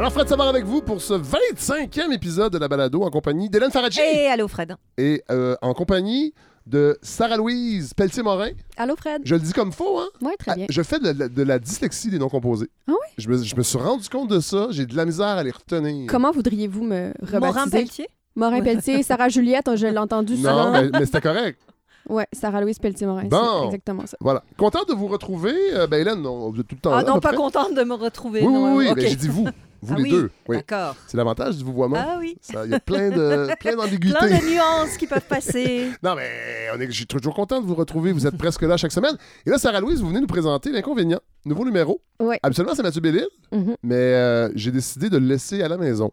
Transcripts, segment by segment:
Alors, Fred Savard avec vous pour ce 25e épisode de la balado en compagnie d'Hélène Faradji. Et allô, Fred. Et en compagnie de Sarah-Louise Pelletier-Morin. Allô, Fred. Je le dis comme faux, hein? Oui, très bien. Je fais de la dyslexie des noms composés. Ah oui? Je me suis rendu compte de ça. J'ai de la misère à les retenir. Comment voudriez-vous me rebaptiser? Morin-Pelletier, Sarah-Juliette, je l'ai entendu souvent. Non, mais c'était correct. Oui, Sarah-Louise Pelletier-Morin, bon, c'est exactement ça. Voilà. Contente de vous retrouver. Hélène, vous êtes tout le temps là. Ah non, pas contente de me retrouver. Oui, okay. J'ai dit vous. Vous les deux. Oui. D'accord. C'est l'avantage du vouvoiement. Ah oui. Il y a plein d'ambiguïtés. Plein de nuances qui peuvent passer. Non, mais je suis toujours content de vous retrouver. Vous êtes presque là chaque semaine. Et là, Sarah-Louise, vous venez nous présenter L'Inconvénient. Nouveau numéro. Oui. Absolument, c'est Mathieu Bélide. Mm-hmm. Mais j'ai décidé de le laisser à la maison.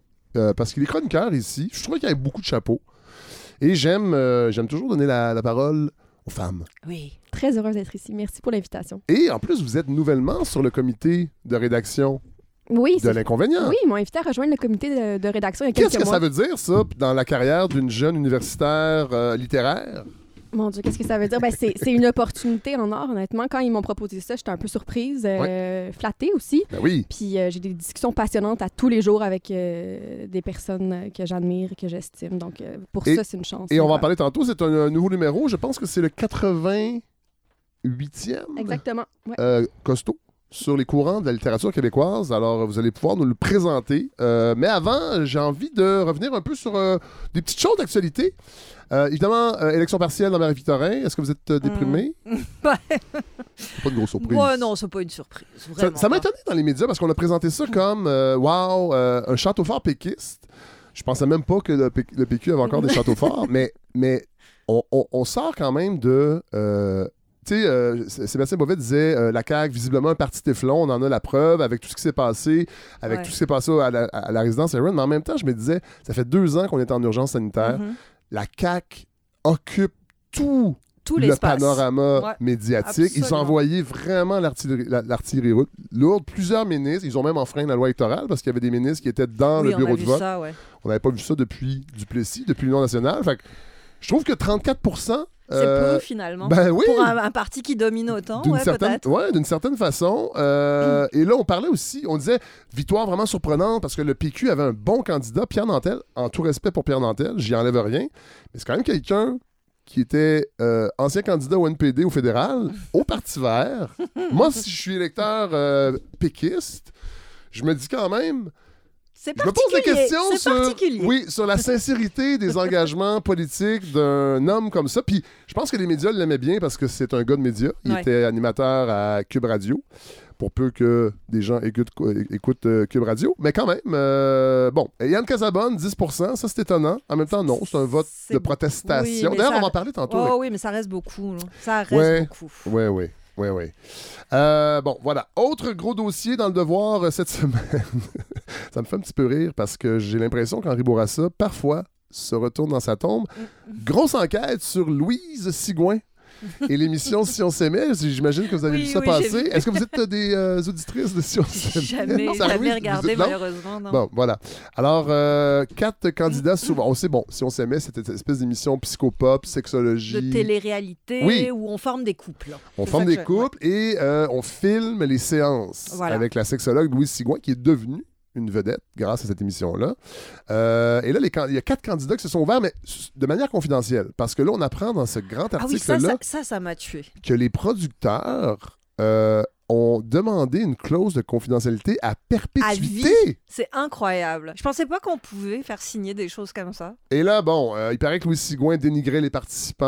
Parce qu'il est chroniqueur ici. Je trouve qu'il y a beaucoup de chapeaux. Et j'aime toujours donner la parole aux femmes. Oui, très heureuse d'être ici. Merci pour l'invitation. Et en plus, vous êtes nouvellement sur le comité de rédaction de L'Inconvénient. Oui, ils m'ont invité à rejoindre le comité de rédaction il y a quelques mois. Qu'est-ce que ça veut dire, ça, dans la carrière d'une jeune universitaire littéraire? Mon Dieu, qu'est-ce que ça veut dire? C'est une opportunité en or, honnêtement. Quand ils m'ont proposé ça, j'étais un peu surprise, flattée aussi. Ben oui. Puis j'ai des discussions passionnantes à tous les jours avec des personnes que j'admire et que j'estime. Donc ça, c'est une chance. Et on va en parler tantôt. C'est un nouveau numéro. Je pense que c'est le 88e. Exactement. Ouais. Costaud. Sur les courants de la littérature québécoise. Alors, vous allez pouvoir nous le présenter. Mais avant, j'ai envie de revenir un peu sur des petites choses d'actualité. Évidemment, élection partielle dans Marie-Victorin. Est-ce que vous êtes déprimé? C'est pas une grosse surprise. Ouais, non, c'est pas une surprise. Ça m'a étonné dans les médias parce qu'on a présenté ça comme un château fort péquiste. Je pensais même pas que le PQ avait encore des châteaux forts, mais on sort quand même de... Tu sais, Sébastien Bovet disait la CAQ, visiblement un parti téflon, on en a la preuve avec tout ce qui s'est passé, avec tout ce qui s'est passé à la résidence Aaron. Mais en même temps, je me disais, ça fait 2 ans qu'on est en urgence sanitaire. Mm-hmm. La CAQ occupe tout le panorama médiatique. Absolument. Ils ont envoyé vraiment l'artillerie lourde. Plusieurs ministres, ils ont même enfreint la loi électorale parce qu'il y avait des ministres qui étaient dans le bureau de vote. Ça, ouais. On n'avait pas vu ça depuis Duplessis, depuis l'Union nationale. Fait que je trouve que 34%, c'est peu, finalement, pour un parti qui domine autant, peut-être. Oui, d'une certaine façon. Et là, on parlait aussi, on disait victoire vraiment surprenante parce que le PQ avait un bon candidat, Pierre Nantel. En tout respect pour Pierre Nantel, j'y enlève rien. Mais c'est quand même quelqu'un qui était ancien candidat au NPD au fédéral, au Parti vert. Moi, si je suis électeur péquiste, je me dis quand même... Je me pose des questions sur la sincérité des engagements politiques d'un homme comme ça. Puis je pense que les médias l'aimaient bien parce que c'est un gars de médias. Il était animateur à Qub Radio, pour peu que des gens écoutent Qub Radio. Mais quand même, Yann Casabonne, 10%, ça c'est étonnant. En même temps, non, c'est un vote de protestation. Oui, d'ailleurs, on va en parler tantôt. Oh, oui, mais ça reste beaucoup. Là. Ça reste beaucoup. Oui. Oui. Voilà. Autre gros dossier dans Le Devoir cette semaine. Ça me fait un petit peu rire parce que j'ai l'impression qu'Henri Bourassa, parfois, se retourne dans sa tombe. Grosse enquête sur Louise Sigouin et l'émission Si on s'aimait. J'imagine que vous avez vu ça passer. Est-ce que vous êtes des auditrices de Si on s'aimait? Jamais regardé, malheureusement. Non. Bon, voilà. Alors, 4 candidats souvent. On sait, Si on s'aimait, c'était cette espèce d'émission psychopop, sexologie. De télé-réalité où on forme des couples. On forme des couples et on filme les séances avec la sexologue Louise Sigouin, qui est devenue une vedette grâce à cette émission-là. Et là, il y a 4 candidats qui se sont ouverts, mais de manière confidentielle. Parce que là, on apprend dans ce grand article-là ça m'a tué. Que les producteurs ont demandé une clause de confidentialité à perpétuité. À vie. C'est incroyable. Je pensais pas qu'on pouvait faire signer des choses comme ça. Et là, il paraît que Louise Sigouin dénigrait les participants.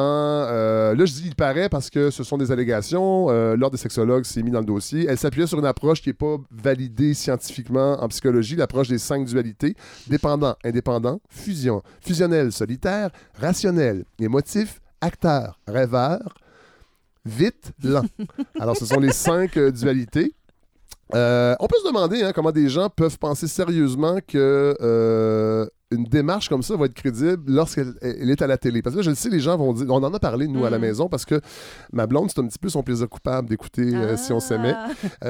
Là, je dis il paraît parce que ce sont des allégations. L'ordre des sexologues s'est mis dans le dossier. Elle s'appuyait sur une approche qui n'est pas validée scientifiquement en psychologie, l'approche des 5 dualités. Dépendant, indépendant, fusion. Fusionnel, solitaire, rationnel, émotif, acteur, rêveur, vite, lent. Alors, ce sont les 5 dualités. On peut se demander comment des gens peuvent penser sérieusement que une démarche comme ça va être crédible lorsqu'elle est à la télé. Parce que là, je le sais, les gens vont dire... On en a parlé, nous, à la maison, parce que ma blonde, c'est un petit peu son plaisir coupable d'écouter Si on s'aimait.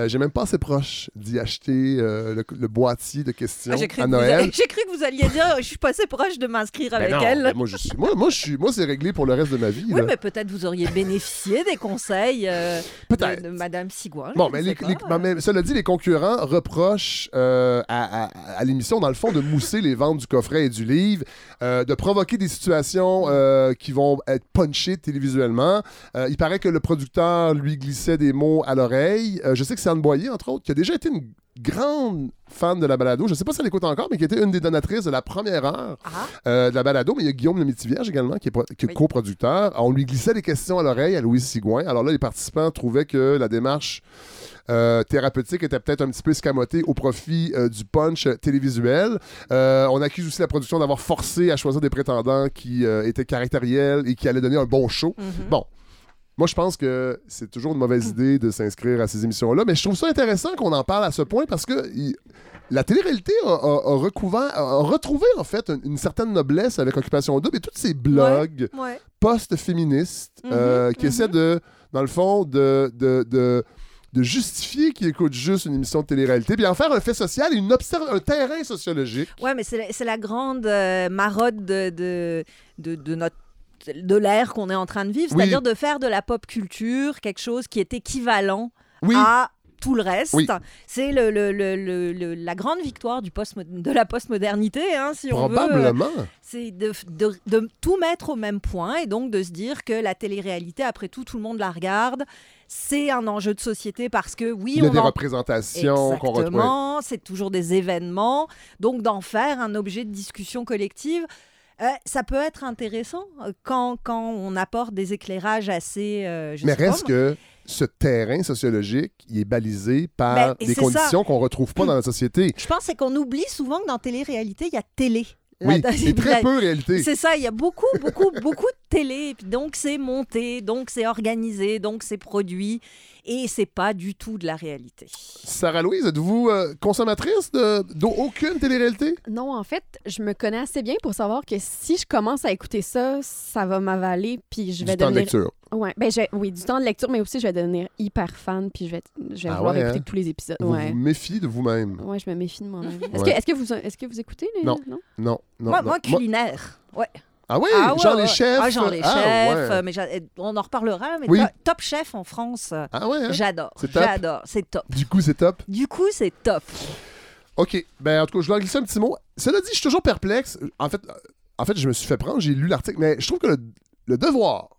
J'ai même pas assez proche d'y acheter le boîtier de questions à Noël. J'ai cru que vous alliez dire, je suis pas assez proche de m'inscrire avec elle. Moi, c'est réglé pour le reste de ma vie. Oui, là. Mais peut-être vous auriez bénéficié des conseils de Mme Sigouin. Bon, mais cela dit, les concurrents reprochent à l'émission, dans le fond, de mousser les ventes du coffre et du livre, de provoquer des situations qui vont être punchées télévisuellement. Il paraît que le producteur lui glissait des mots à l'oreille. Je sais que c'est Anne Boyer, entre autres, qui a déjà été une grande fan de la balado. Je ne sais pas si elle écoute encore, mais qui était une des donatrices de la première heure de la balado. Mais il y a Guillaume Lemaitre-Vierge également, qui est coproducteur. On lui glissait des questions à l'oreille à Louise Sigouin. Alors là, les participants trouvaient que la démarche thérapeutique était peut-être un petit peu escamotée au profit du punch télévisuel. On accuse aussi la production d'avoir forcé à choisir des prétendants qui étaient caractériels et qui allaient donner un bon show. Mm-hmm. Bon. Moi, je pense que c'est toujours une mauvaise idée de s'inscrire à ces émissions-là, mais je trouve ça intéressant qu'on en parle à ce point parce que la télé-réalité a retrouvé, en fait, une certaine noblesse avec Occupation Double et tous ces blogs post-féministes qui essaient de, dans le fond, de justifier qu'ils écoutent juste une émission de télé-réalité, puis en faire un fait social et un terrain sociologique. Oui, mais c'est la grande marotte de notre de l'ère qu'on est en train de vivre, c'est-à-dire de faire de la pop culture quelque chose qui est équivalent à tout le reste. Oui. C'est la grande victoire de la postmodernité, si on veut. Probablement. C'est de tout mettre au même point et donc de se dire que la télé-réalité, après tout, tout le monde la regarde. C'est un enjeu de société parce que, il y a des représentations qu'on retrouve. Exactement, c'est toujours des événements. Donc, d'en faire un objet de discussion collective... ça peut être intéressant quand on apporte des éclairages assez... que ce terrain sociologique, il est balisé par des conditions qu'on ne retrouve pas dans la société. Je pense qu'on oublie souvent que dans télé-réalité, il y a télé. C'est très peu réalité. C'est ça, il y a beaucoup de télé. Donc, c'est monté, donc c'est organisé, donc c'est produit. Et c'est pas du tout de la réalité. Sarah-Louise, êtes-vous consommatrice d'aucune télé-réalité? Non, en fait, je me connais assez bien pour savoir que si je commence à écouter ça, ça va m'avaler, puis je vais devenir... Du temps de lecture. Ouais, du temps de lecture, mais aussi je vais devenir hyper fan, puis je vais vouloir écouter tous les épisodes. Vous méfiez de vous-même. Oui, je me méfie de moi-même. Est-ce que vous écoutez? Non. Moi, culinaire, Ah oui, les chefs. Ah, genre les chefs, mais on en reparlera, mais Top Chef en France, j'adore. J'adore, c'est top. Du coup, c'est top. OK, en tout cas, je leur glisse un petit mot. Cela dit, je suis toujours perplexe. En fait, je me suis fait prendre, j'ai lu l'article, mais je trouve que le devoir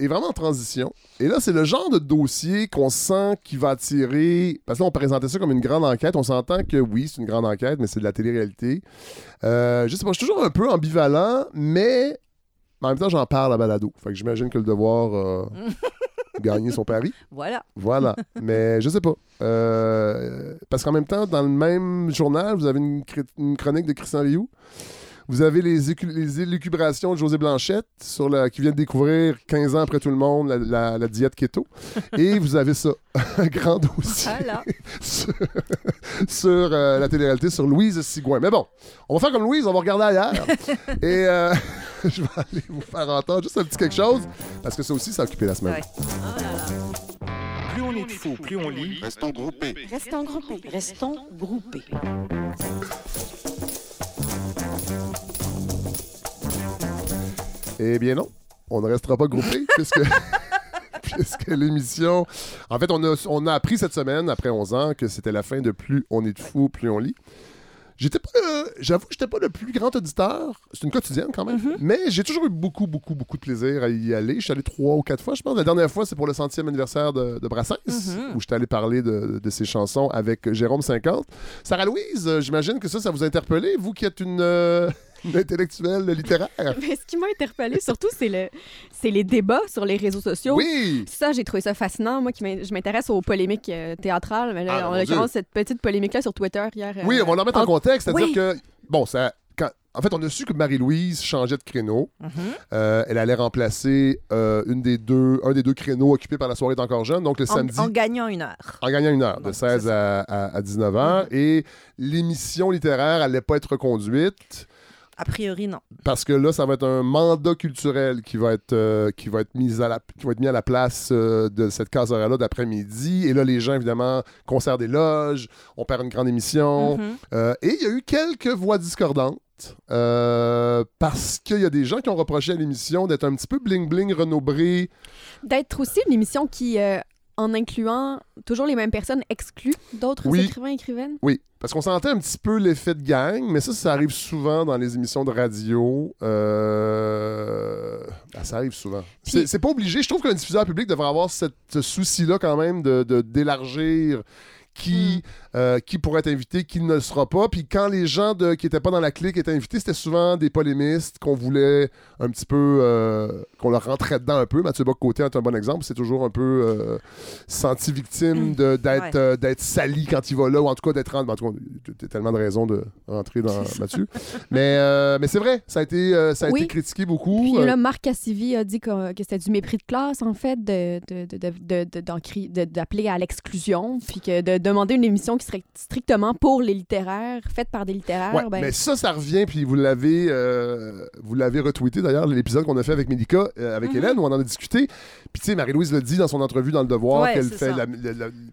est vraiment en transition. Et là, c'est le genre de dossier qu'on sent qui va attirer... Parce que là, on présentait ça comme une grande enquête. On s'entend que oui, c'est une grande enquête, mais c'est de la télé-réalité. Je sais pas, je suis toujours un peu ambivalent, mais en même temps, j'en parle à balado. Fait que j'imagine que le devoir gagner son pari. Voilà. Mais je sais pas. Parce qu'en même temps, dans le même journal, vous avez une chronique de Christian Rioux. Vous avez les élucubrations de José Blanchette qui vient de découvrir 15 ans après tout le monde la diète keto. Et vous avez ça, un grand dossier sur la télé-réalité, sur Louise Sigouin. Mais bon, on va faire comme Louise, on va regarder ailleurs. Et je vais aller vous faire entendre juste un petit quelque chose, parce que ça aussi, ça a occupé la semaine. Ouais. Oh là là. Plus on est de fous, plus on lit. Restons groupés. Eh bien non, on ne restera pas groupés puisque l'émission... En fait, on a appris cette semaine, après 11 ans, que c'était la fin de Plus on est de fous, plus on lit. J'avoue que je n'étais pas le plus grand auditeur. C'est une quotidienne quand même. Mm-hmm. Mais j'ai toujours eu beaucoup de plaisir à y aller. Je suis allé 3 ou 4 fois, je pense. La dernière fois, c'est pour le 100e anniversaire de Brassens, où je suis allé parler de ses chansons avec Jérôme 50. Sarah-Louise, j'imagine que ça vous a interpellé. Vous qui êtes une intellectuelle littéraire. Mais ce qui m'a interpellée surtout, c'est les débats sur les réseaux sociaux. Oui! Ça, j'ai trouvé ça fascinant. Moi, je m'intéresse aux polémiques théâtrales. Mais là, on commence cette petite polémique-là sur Twitter hier. Oui, on va la remettre en contexte. C'est-à-dire que, en fait, on a su que Marie-Louise changeait de créneau. Mm-hmm. Elle allait remplacer un des deux créneaux occupés par la soirée d'Encore Jeune, donc le samedi. En gagnant une heure. Donc, de 16 à 19h. Mm-hmm. Et l'émission littéraire n'allait pas être reconduite. A priori, non. Parce que là, ça va être un mandat culturel qui va être mis à la place de cette case horaire-là d'après-midi. Et là, les gens, évidemment, concert des loges, on perd une grande émission. Mm-hmm. Et il y a eu quelques voix discordantes. Parce qu'il y a des gens qui ont reproché à l'émission d'être un petit peu bling-bling, renobré. D'être aussi une émission qui, en incluant toujours les mêmes personnes, exclut d'autres écrivains et écrivaines. Oui, parce qu'on sentait un petit peu l'effet de gang, mais ça arrive souvent dans les émissions de radio. Ça arrive souvent. Puis... C'est pas obligé. Je trouve qu'un diffuseur public devrait avoir ce souci-là quand même d'élargir... Qui pourrait être invité, qui ne le sera pas. Puis quand les gens qui n'étaient pas dans la clique étaient invités, c'était souvent des polémistes qu'on voulait un petit peu... qu'on leur rentrait dedans un peu. Mathieu Bock-Côté est un bon exemple. C'est toujours un peu senti victime d'être sali quand il va là, ou en tout cas d'être... En tout cas, il y a tellement de raisons de rentrer dans Mathieu. Mais c'est vrai, ça a été critiqué beaucoup. Puis là, Marc Cassivi a dit que c'était du mépris de classe, en fait, d'appeler à l'exclusion, puis que de demander une émission qui serait strictement pour les littéraires, faite par des littéraires. Ouais, ben... Mais ça revient, puis vous l'avez retweeté d'ailleurs, l'épisode qu'on a fait avec Médica, avec Hélène, où on en a discuté. Puis tu sais, Marie-Louise le dit dans son entrevue dans Le Devoir, qu'elle fait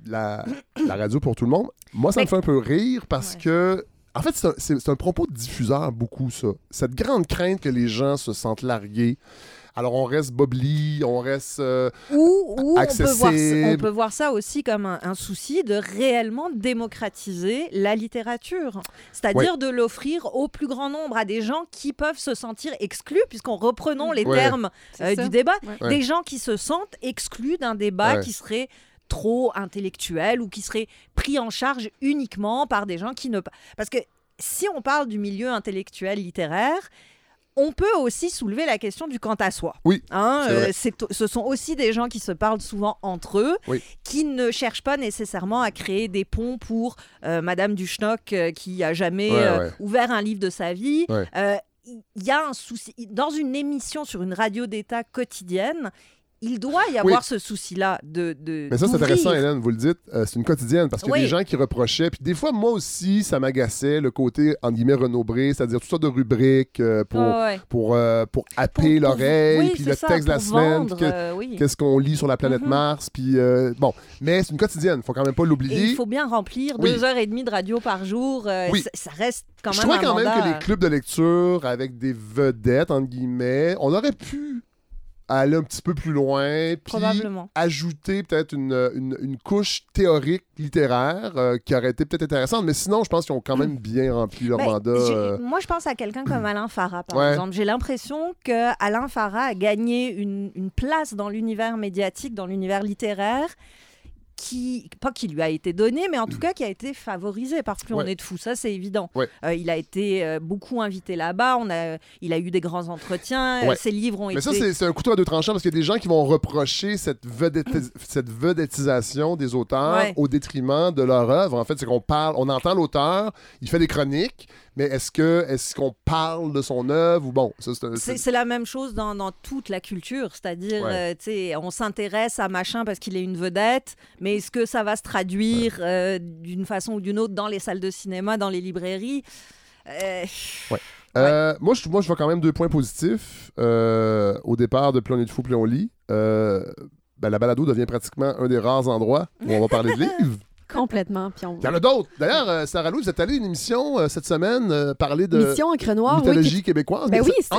la radio pour tout le monde. Moi, ça me fait un peu rire parce que... En fait, c'est un propos de diffuseur, beaucoup, ça. Cette grande crainte que les gens se sentent largués. Alors, on reste bobli, on reste accessible. On peut voir ça aussi comme un souci de réellement démocratiser la littérature. C'est-à-dire de l'offrir au plus grand nombre à des gens qui peuvent se sentir exclus, puisqu'on reprenons les termes du débat, des gens qui se sentent exclus d'un débat qui serait... trop intellectuel ou qui serait pris en charge uniquement par des gens qui ne... Parce que si on parle du milieu intellectuel littéraire, on peut aussi soulever la question du quant à soi. Oui, ce sont aussi des gens qui se parlent souvent entre eux, qui ne cherchent pas nécessairement à créer des ponts pour Madame Duchenoc qui n'a jamais ouvert un livre de sa vie. Ouais. Il y a un souci. Dans une émission sur une radio d'État quotidienne, il doit y avoir ce souci-là de Mais ça, c'est intéressant, Hélène, vous le dites. C'est une quotidienne, parce qu'il y a des gens qui reprochaient. Puis des fois, moi aussi, ça m'agaçait, le côté, entre guillemets, renobré, c'est-à-dire tout ça de rubriques pour happer l'oreille, puis le texte de la semaine, qu'est-ce qu'on lit sur la planète Mars. Puis bon, mais c'est une quotidienne, faut quand même pas l'oublier. Et il faut bien remplir 2h30 de radio par jour. Ça reste quand même un mandat. Je crois quand même que les clubs de lecture avec des vedettes, entre guillemets, on aurait pu... à aller un petit peu plus loin, puis ajouter peut-être une couche théorique littéraire qui aurait été peut-être intéressante, mais sinon, je pense qu'ils ont quand même bien rempli leur mandat. Moi, je pense à quelqu'un comme Alain Farah, par exemple. J'ai l'impression qu'Alain Farah a gagné une place dans l'univers médiatique, dans l'univers littéraire, qui lui a été donné, mais en tout cas qui a été favorisé par Plus on est de fous, ça c'est évident. Il a été beaucoup invité là-bas, il a eu des grands entretiens, ses livres ont été... Mais ça c'est un couteau à deux tranchants, parce qu'il y a des gens qui vont reprocher cette vedettisation des auteurs au détriment de leur œuvre. En fait, c'est qu'on parle, on entend l'auteur, il fait des chroniques, mais est-ce qu'on parle de son œuvre ou bon... C'est la même chose dans toute la culture, c'est-à-dire on s'intéresse à machin parce qu'il est une vedette, mais est-ce que ça va se traduire d'une façon ou d'une autre dans les salles de cinéma, dans les librairies? Moi, je vois quand même 2 points positifs. Au départ de « Plus on est de fou, plus on lit », la balado devient pratiquement un des rares endroits où on va parler de livres. Complètement. Il y en a d'autres. D'ailleurs, Sarah-Louise, vous êtes allée à une émission cette semaine parler de Mission Encre Noire, mythologie québécoise. Ben oui, c'est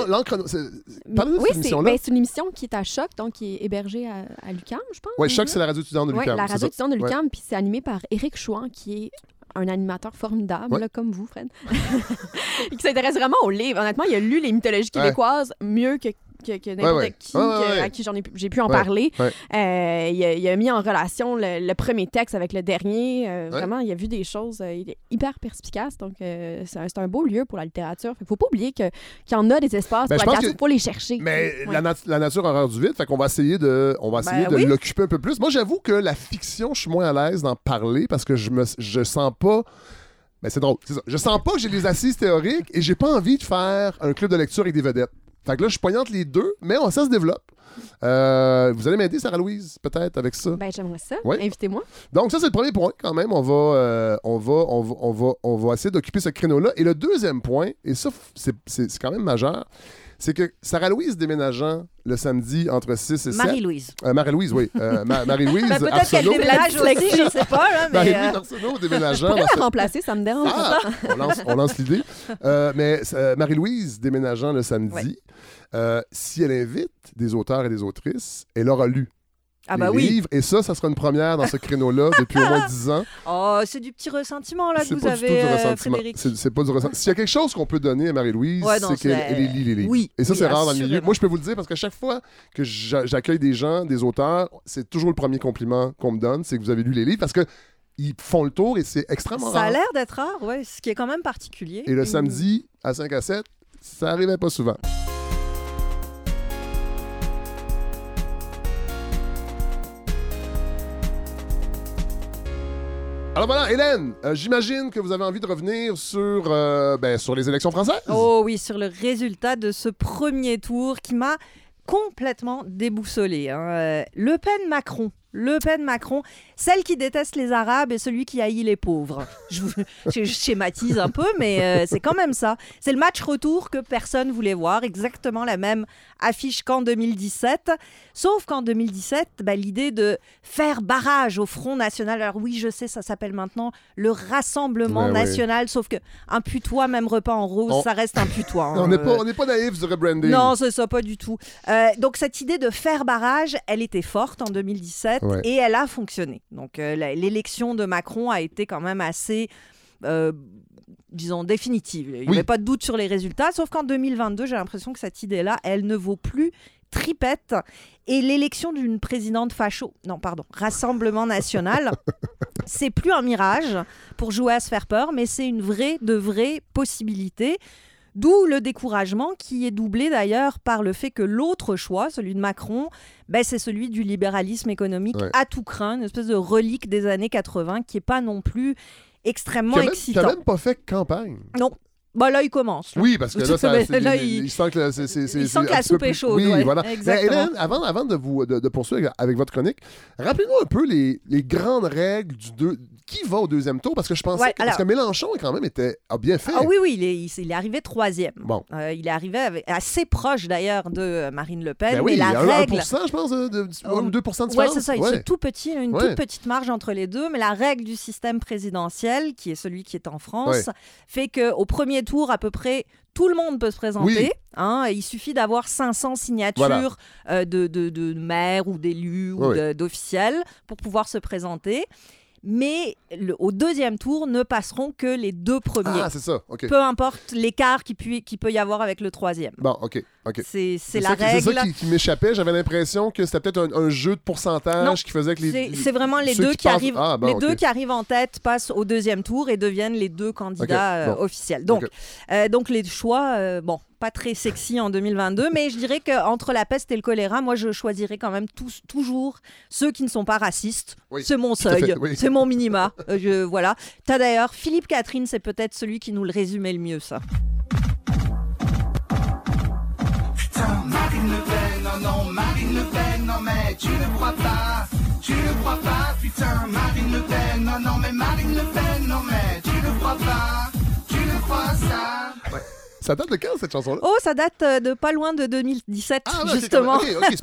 émission-là. Ben, c'est une émission qui est à Choc, donc qui est hébergée à Luquam, je pense. Oui, Choc, c'est la radio étudiante de Luquam. Oui, la radio étudiante de Luquam, puis c'est animé par Éric Chouan, qui est un animateur formidable, comme vous, Fred, qui s'intéresse vraiment aux livres. Honnêtement, il a lu les mythologies québécoises mieux que n'importe qui à qui j'ai pu en parler. Il a mis en relation le premier texte avec le dernier. Vraiment, il a vu des choses. Il est hyper perspicace. Donc, c'est un beau lieu pour la littérature. Il ne faut pas oublier qu'il y en a des espaces pour la littérature, pour les chercher. Mais la nature horreur du vide, fait qu'on va essayer de l'occuper un peu plus. Moi, j'avoue que la fiction, je suis moins à l'aise d'en parler parce que je sens pas... Mais c'est drôle. C'est ça. Je sens pas que j'ai des assises théoriques et j'ai pas envie de faire un club de lecture avec des vedettes. Fait que là, je suis poignante les deux, mais ça se développe. Vous allez m'aider, Sarah-Louise, peut-être, avec ça? Ben, j'aimerais ça. Oui. Invitez-moi. Donc, ça, c'est le premier point, quand même. On va essayer d'occuper ce créneau-là. Et le deuxième point, et ça, c'est quand même majeur, c'est que Sarah-Louise déménageant le samedi entre 6 et 7... Marie-Louise. Marie-Louise, oui. Marie-Louise ben, peut-être Arsenault. Peut-être qu'elle déménage aussi, je ne sais pas. Là, mais Marie-Louise Arsenault déménageant... Je pourrais la remplacer, ça me dérange pas. On lance l'idée. Mais Marie-Louise déménageant le samedi, oui. Si elle invite des auteurs et des autrices, elle aura lu. Ah bah oui. Livres. Et ça sera une première dans ce créneau-là depuis au moins 10 ans. Oh, c'est du petit ressentiment là que vous avez, Frédéric. C'est pas du ressentiment. S'il y a quelque chose qu'on peut donner à Marie-Louise, c'est qu'elle lit les livres. Oui, et ça, oui, c'est rare dans le milieu. Moi, je peux vous le dire parce qu'à chaque fois que j'accueille des gens, des auteurs, c'est toujours le premier compliment qu'on me donne, c'est que vous avez lu les livres parce que ils font le tour et c'est extrêmement rare. Ça a l'air d'être rare, ouais, ce qui est quand même particulier. Et le samedi, à 5 à 7, ça arrivait pas souvent. Alors voilà, Hélène, j'imagine que vous avez envie de revenir sur les élections françaises. Oh oui, sur le résultat de ce premier tour qui m'a complètement déboussolée. Le Pen-Macron. Le Pen-Macron, celle qui déteste les Arabes et celui qui haït les pauvres. Je schématise un peu, mais c'est quand même ça. C'est le match retour que personne voulait voir, exactement la même affiche qu'en 2017. Sauf qu'en 2017, l'idée de faire barrage au Front National, alors oui, je sais, ça s'appelle maintenant le Rassemblement National, oui. Sauf qu'un putois, même repas en rose, ça reste un putois. Hein, on n'est pas naïfs du rebranding. Non, c'est ça, pas du tout. Donc cette idée de faire barrage, elle était forte en 2017. Ouais. Et elle a fonctionné. Donc, l'élection de Macron a été quand même assez, définitive. Il n'y avait pas de doute sur les résultats, sauf qu'en 2022, j'ai l'impression que cette idée-là, elle ne vaut plus tripette. Et l'élection d'une présidente Rassemblement National, c'est plus un mirage pour jouer à se faire peur, mais c'est une vraie possibilité. D'où le découragement qui est doublé d'ailleurs par le fait que l'autre choix, celui de Macron, c'est celui du libéralisme économique à tout crin, une espèce de relique des années 80 qui n'est pas non plus extrêmement excitant. Tu n'as même pas fait campagne. Non. Là, il commence. Là. Oui, parce que il sent que la soupe est chaude. Oui, voilà. Exactement. Hélène, avant de poursuivre avec votre chronique, rappelez-nous un peu les grandes règles qui va au deuxième tour, parce que je pensais que Mélenchon, quand même, a bien fait. Ah oui, il est arrivé troisième. Bon. Il est arrivé assez proche, d'ailleurs, de Marine Le Pen. Oui, la règle... 1%, je pense, ou 2% de différence. Oui, c'est ça. C'est tout petit, une toute petite marge entre les deux, mais la règle du système présidentiel, qui est celui qui est en France, fait qu'au premier tour, à peu près... Tout le monde peut se présenter. Oui. Il suffit d'avoir 500 signatures de maires ou d'élus ou d'officiels pour pouvoir se présenter. Mais au deuxième tour, ne passeront que les deux premiers. Ah, c'est ça. Okay. Peu importe l'écart qui peut y avoir avec le troisième. Bon, OK. C'est la règle. C'est ça qui m'échappait. J'avais l'impression que c'était peut-être un jeu de pourcentage qui faisait que c'est vraiment les deux qui arrivent. Ah, bon, les deux qui arrivent en tête passent au deuxième tour et deviennent les deux candidats officiels. Donc les choix, pas très sexy en 2022, mais je dirais qu'entre la peste et le choléra, moi, je choisirais quand même toujours ceux qui ne sont pas racistes. Oui, c'est mon seuil, c'est mon minima. Voilà. T'as d'ailleurs, Philippe Catherine, c'est peut-être celui qui nous le résumait le mieux, ça. Putain, Marine Le Pen, non, Marine Le Pen, non, mais tu ne crois pas, putain, Marine Le Pen, non, mais Marine Le Pen, non, mais tu ne crois ça. Ouais. Ça date de quand, cette chanson-là? Oh, ça date de pas loin de 2017, justement. Même... Okay,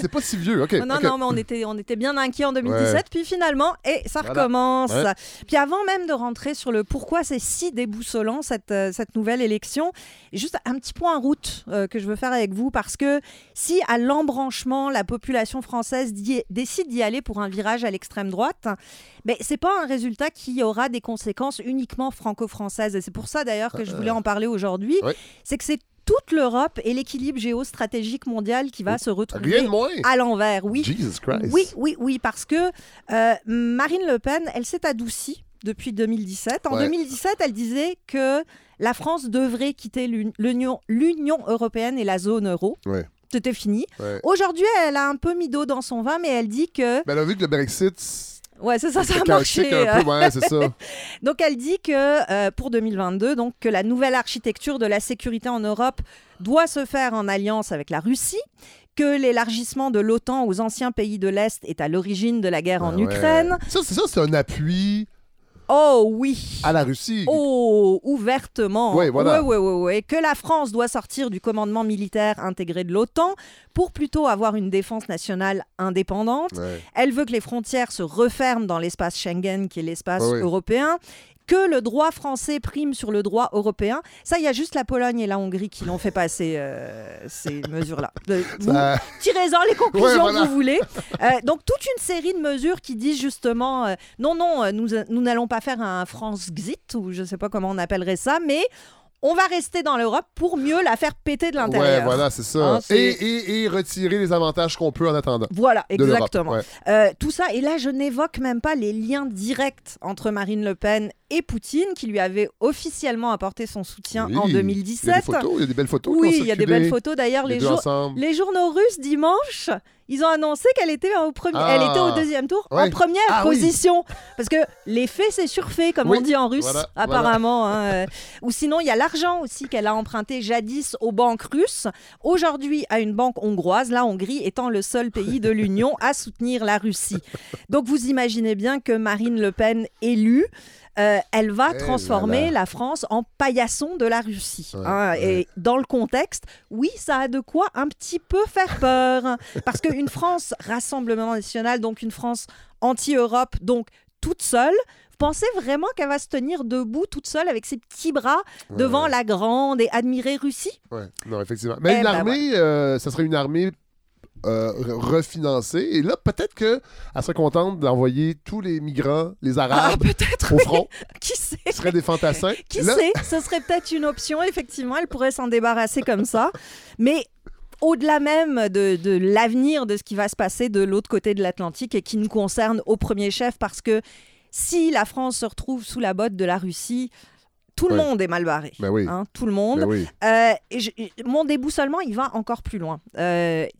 c'est pas si vieux. Okay, non, mais on était bien inquiets en 2017. Ouais. Puis finalement, ça recommence. Ouais. Puis avant même de rentrer sur le pourquoi c'est si déboussolant, cette nouvelle élection, juste un petit point en route que je veux faire avec vous, parce que si à l'embranchement, la population française décide d'y aller pour un virage à l'extrême droite, c'est pas un résultat qui aura des conséquences uniquement franco-françaises. Et c'est pour ça, d'ailleurs, que je voulais en parler aujourd'hui. Oui. C'est que c'est toute l'Europe et l'équilibre géostratégique mondial qui va se retrouver à l'envers. Oui. Jesus Christ. Oui, parce que Marine Le Pen, elle s'est adoucie depuis 2017. En 2017, elle disait que la France devrait quitter l'Union européenne et la zone euro. Ouais. C'était fini. Ouais. Aujourd'hui, elle a un peu mis d'eau dans son vin, mais elle dit que... elle a vu que le Brexit... Ouais, c'est ça, ça a marché. Un peu, c'est ça. Donc, elle dit que pour 2022, que la nouvelle architecture de la sécurité en Europe doit se faire en alliance avec la Russie, que l'élargissement de l'OTAN aux anciens pays de l'Est est à l'origine de la guerre en Ukraine. Ça, c'est un appui... Oh oui! À la Russie! Oh, ouvertement! Oui, voilà. Oui. Que la France doit sortir du commandement militaire intégré de l'OTAN pour plutôt avoir une défense nationale indépendante. Ouais. Elle veut que les frontières se referment dans l'espace Schengen, qui est l'espace européen. Que le droit français prime sur le droit européen. Ça, il y a juste la Pologne et la Hongrie qui n'ont fait pas ces mesures-là. Tirez-en les conclusions que vous voulez. Donc, toute une série de mesures qui disent justement nous n'allons pas faire un France-Xit, ou je ne sais pas comment on appellerait ça, mais on va rester dans l'Europe pour mieux la faire péter de l'intérieur. Ouais, voilà, c'est ça. Hein, c'est... Et retirer les avantages qu'on peut en attendant. Voilà, exactement. Ouais. Tout ça, et là, je n'évoque même pas les liens directs entre Marine Le Pen et Poutine, qui lui avait officiellement apporté son soutien en 2017. Il y a des belles photos. Oui, il y a des belles photos. D'ailleurs, les journaux russes, dimanche, ils ont annoncé qu'elle était elle était au deuxième tour, en première position. Oui. Parce que les faits, c'est surfait, comme on dit en russe, apparemment. Hein. Ou sinon, il y a l'argent aussi qu'elle a emprunté jadis aux banques russes, aujourd'hui à une banque hongroise, la Hongrie étant le seul pays de l'Union à soutenir la Russie. Donc, vous imaginez bien que Marine Le Pen élue, elle va transformer la France en paillasson de la Russie. Et dans le contexte, oui, ça a de quoi un petit peu faire peur. Parce qu'une France Rassemblement National, donc une France anti-Europe, donc toute seule, vous pensez vraiment qu'elle va se tenir debout toute seule avec ses petits bras devant la grande et admirée Russie? Oui, non, effectivement. Mais une armée, ça serait une armée refinancée. Et là, peut-être qu'elle serait contente d'envoyer tous les migrants, les Arabes, au front. Qui sait? Ce serait des fantassins. Qui sait? Ce serait peut-être une option, effectivement. Elle pourrait s'en débarrasser comme ça. Mais au-delà même de l'avenir de ce qui va se passer de l'autre côté de l'Atlantique et qui nous concerne au premier chef, parce que si la France se retrouve sous la botte de la Russie... Tout le monde est mal barré. Ben oui. Hein, tout le monde. Ben oui. Mon déboussolement, il va encore plus loin.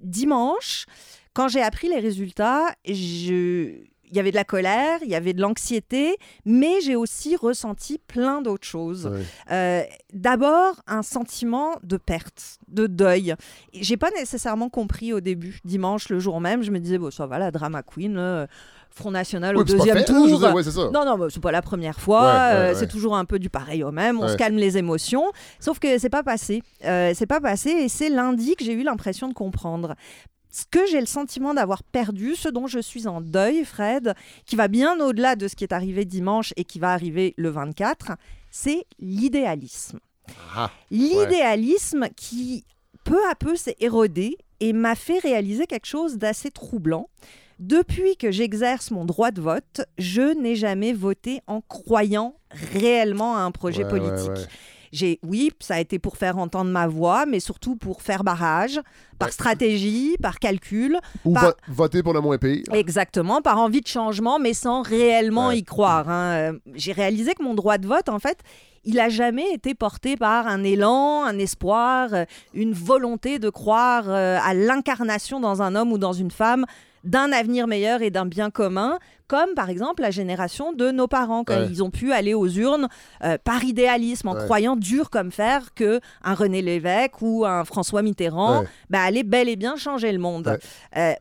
Dimanche, quand j'ai appris les résultats, il y avait de la colère, il y avait de l'anxiété, mais j'ai aussi ressenti plein d'autres choses. Oui. D'abord, un sentiment de perte, de deuil. J'ai pas nécessairement compris au début. Dimanche, le jour même, je me disais, bon, ça va, la drama queen... Front National au deuxième tour. Non, c'est pas la première fois. C'est toujours un peu du pareil au même. On se calme les émotions. Sauf que c'est pas passé. Et c'est lundi que j'ai eu l'impression de comprendre. Ce que j'ai le sentiment d'avoir perdu, ce dont je suis en deuil, Fred, qui va bien au-delà de ce qui est arrivé dimanche et qui va arriver le 24, c'est l'idéalisme. L'idéalisme qui, peu à peu, s'est érodé et m'a fait réaliser quelque chose d'assez troublant. Depuis que j'exerce mon droit de vote, je n'ai jamais voté en croyant réellement à un projet politique. Ça a été pour faire entendre ma voix, mais surtout pour faire barrage, par stratégie, par calcul. Ou voter pour le moins pire. Exactement, par envie de changement, mais sans réellement y croire. Hein. J'ai réalisé que mon droit de vote, en fait, il n'a jamais été porté par un élan, un espoir, une volonté de croire à l'incarnation dans un homme ou dans une femme d'un avenir meilleur et d'un bien commun, comme par exemple la génération de nos parents, quand ils ont pu aller aux urnes par idéalisme, en croyant dur comme fer qu'un René Lévesque ou un François Mitterrand allait bel et bien changer le monde.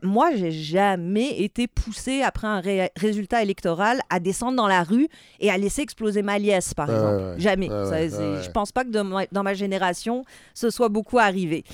Moi, j'ai jamais été poussée après un résultat électoral à descendre dans la rue et à laisser exploser ma liesse, par exemple. Jamais. Je pense pas que dans ma génération, ce soit beaucoup arrivé.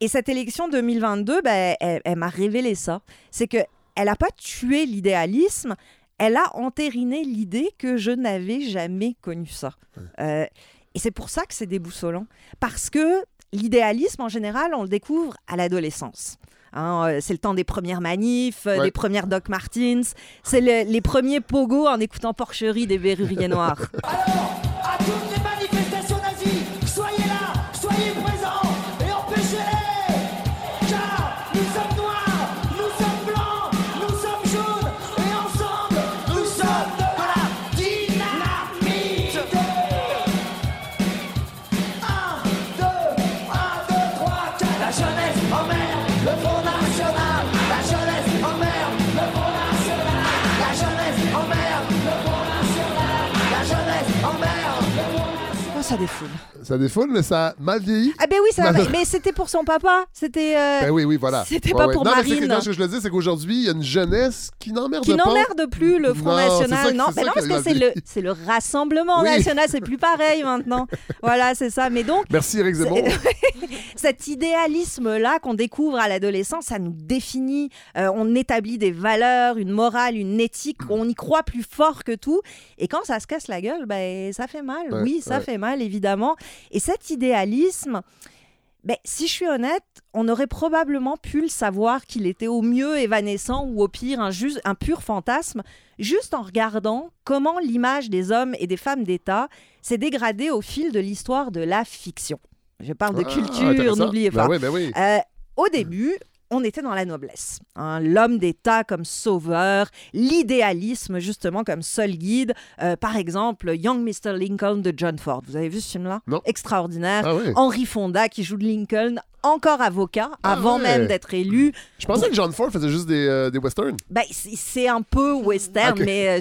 Et cette élection 2022, elle m'a révélé ça. C'est que elle n'a pas tué l'idéalisme, elle a entériné l'idée que je n'avais jamais connu ça. Et c'est pour ça que c'est déboussolant. Parce que l'idéalisme, en général, on le découvre à l'adolescence. Hein, c'est le temps des premières manifs, des premières Doc Martens, c'est les premiers pogos en écoutant Porcherie des Berruriers Noirs. Alors, à toutes les manifestations nazies, soyez là, soyez présents et empêchez-les, car nous sommes noirs, nous sommes blancs, nous sommes jaunes et ensemble, nous sommes de la dynamite. 1, 2, 1, 2, 3, 4, la jeunesse en mer, le Front National, la jeunesse en mer, le Front National, la jeunesse en mer, le Front National, la jeunesse en mer, le Front National. ça défoule. Ça défoule, mais ça a mal vieilli. Ah ben oui, ça mais c'était pour son papa. C'était. Ben oui, voilà. C'était pas pour Marine. Non, mais ce que je le dis, c'est qu'aujourd'hui, il y a une jeunesse qui n'emmerde pas. Qui n'emmerde plus le Front National. Non, parce que c'est le Rassemblement National. C'est plus pareil maintenant. Voilà, c'est ça. Mais donc. Merci Eric Zemmour. Cet idéalisme-là qu'on découvre à l'adolescence, ça nous définit. On établit des valeurs, une morale, une éthique. On y croit plus fort que tout. Et quand ça se casse la gueule, ben ça fait mal. Ouais, oui, ça fait mal, évidemment. Et cet idéalisme, ben, si je suis honnête, on aurait probablement pu le savoir qu'il était au mieux évanescent ou au pire un pur fantasme, juste en regardant comment l'image des hommes et des femmes d'État s'est dégradée au fil de l'histoire de la fiction. Je parle de culture, n'oubliez pas. Ben oui. Au début, on était dans la noblesse. Hein, l'homme d'État comme sauveur, l'idéalisme justement comme seul guide. Par exemple, Young Mr. Lincoln de John Ford. Vous avez vu ce film-là ? Non. Extraordinaire. Ah, oui. Henry Fonda qui joue de Lincoln, encore avocat, avant même d'être élu. Je pensais que John Ford faisait juste des westerns. Ben, c'est un peu western, mais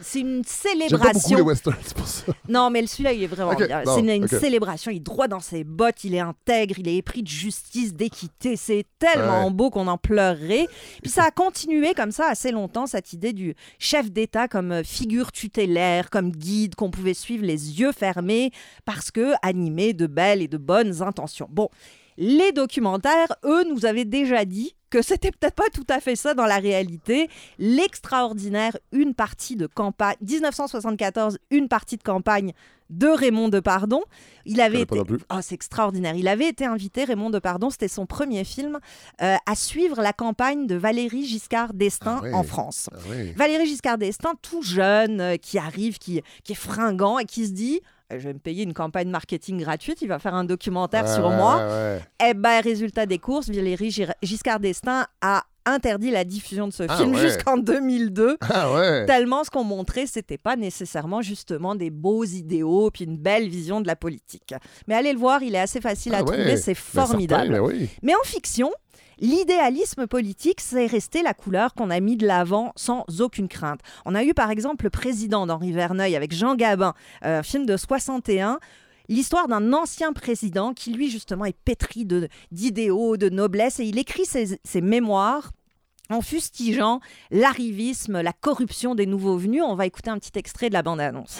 c'est une célébration. J'aime pas beaucoup les westerns, c'est pour ça. Non, mais celui-là, il est vraiment bien. C'est une célébration. Il est droit dans ses bottes, il est intègre, il est épris de justice, d'équité. C'est tellement beau qu'on en pleurerait. Puis ça a continué comme ça assez longtemps, cette idée du chef d'État comme figure tutélaire, comme guide qu'on pouvait suivre les yeux fermés parce que animé de belles et de bonnes intentions. Bon, les documentaires, eux, nous avaient déjà dit que c'était peut-être pas tout à fait ça dans la réalité. L'extraordinaire Une partie de campagne, 1974, Une partie de campagne de Raymond Depardon. Il avait été... c'est extraordinaire. Il avait été invité, Raymond Depardon, c'était son premier film, à suivre la campagne de Valéry Giscard d'Estaing en France. Ah oui. Valéry Giscard d'Estaing, tout jeune, qui arrive, qui est fringant et qui se dit... je vais me payer une campagne marketing gratuite, il va faire un documentaire sur moi. Eh bien, résultat des courses, Valéry Giscard d'Estaing a interdit la diffusion de ce film jusqu'en 2002. Tellement ce qu'on montrait, c'était pas nécessairement justement des beaux idéaux puis une belle vision de la politique. Mais allez le voir, il est assez facile à trouver, c'est formidable. Mais en fiction, l'idéalisme politique, c'est resté la couleur qu'on a mis de l'avant sans aucune crainte. On a eu par exemple Le Président d'Henri Verneuil avec Jean Gabin, un film de 1961. L'histoire d'un ancien président qui lui justement est pétri d'idéaux, de noblesse, et il écrit ses mémoires en fustigeant l'arrivisme, la corruption des nouveaux venus. On va écouter un petit extrait de la bande-annonce.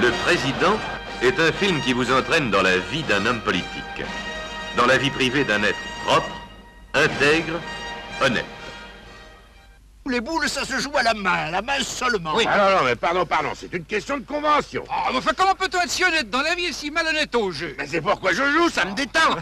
Le Président est un film qui vous entraîne dans la vie d'un homme politique, dans la vie privée d'un être propre, intègre, honnête. Les boules, ça se joue à la main seulement. Oui. Ah non, mais pardon, c'est une question de convention. Oh, mais enfin, comment peut-on être si honnête dans la vie et si malhonnête au jeu ? Mais c'est pourquoi je joue, ça me détend.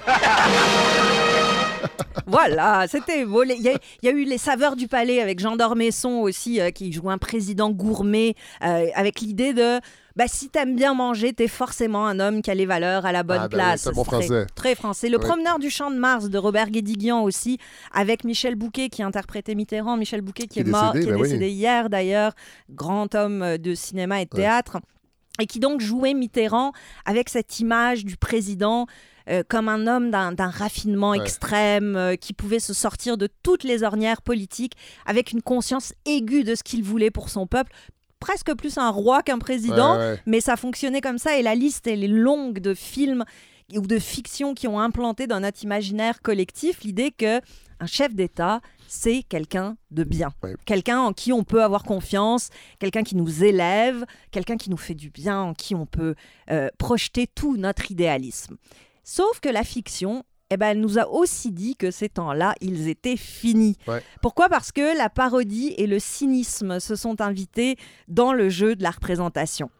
Voilà, c'était volé. Il y a eu Les Saveurs du Palais avec Jean d'Ormesson aussi, qui joue un président gourmet, avec l'idée de... bah, si t'aimes bien manger, t'es forcément un homme qui a les valeurs à la bonne place. Oui, c'est bon français. Très français. Le Promeneur du Champ de Mars de Robert Guédiguian aussi, avec Michel Bouquet qui interprétait Mitterrand. Michel Bouquet qui est mort, décédé, qui est décédé hier d'ailleurs, grand homme de cinéma et de théâtre, et qui donc jouait Mitterrand avec cette image du président comme un homme d'un raffinement extrême, qui pouvait se sortir de toutes les ornières politiques avec une conscience aiguë de ce qu'il voulait pour son peuple. Presque plus un roi qu'un président, mais ça fonctionnait comme ça. Et la liste, elle est longue de films ou de fictions qui ont implanté dans notre imaginaire collectif l'idée que un chef d'État, c'est quelqu'un de bien. Quelqu'un en qui on peut avoir confiance, quelqu'un qui nous élève, quelqu'un qui nous fait du bien, en qui on peut projeter tout notre idéalisme. Sauf que la fiction... eh ben, elle nous a aussi dit que ces temps-là, ils étaient finis. Pourquoi ? Parce que la parodie et le cynisme se sont invités dans le jeu de la représentation.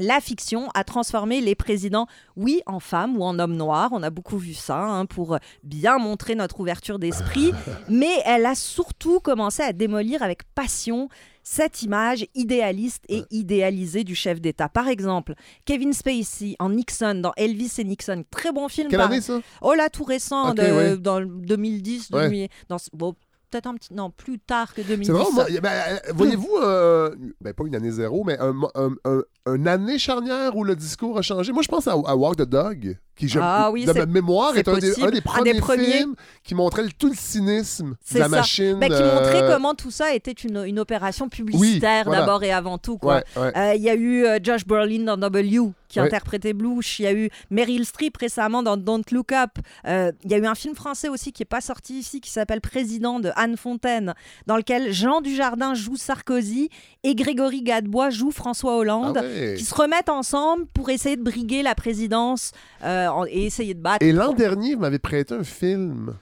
La fiction a transformé les présidents, oui, en femmes ou en hommes noirs. On a beaucoup vu ça, hein, pour bien montrer notre ouverture d'esprit. Mais elle a surtout commencé à démolir avec passion cette image idéaliste et idéalisée du chef d'État. Par exemple, Kevin Spacey en Nixon, dans Elvis et Nixon. Très bon film. Quelle année, ça ? Oh là, tout récent, dans 2010. Peut-être un petit... non, plus tard que 2010. C'est vrai, voyez-vous, pas une année zéro, mais une année charnière où le discours a changé. Moi, je pense à Walk the Dog, qui, de mémoire, est un des premiers films qui montrait tout le cynisme de la machine. Qui montrait comment tout ça était une opération publicitaire d'abord et avant tout. Y a eu Josh Brolin dans W, qui interprétait Blouche. Il y a eu Meryl Streep récemment dans Don't Look Up. Il y a eu un film français aussi qui n'est pas sorti ici, qui s'appelle Président de Anne Fontaine, dans lequel Jean Dujardin joue Sarkozy et Grégory Gadebois joue François Hollande, qui se remettent ensemble pour essayer de briguer la présidence et essayer de battre. Et l'an dernier, vous m'avez prêté un film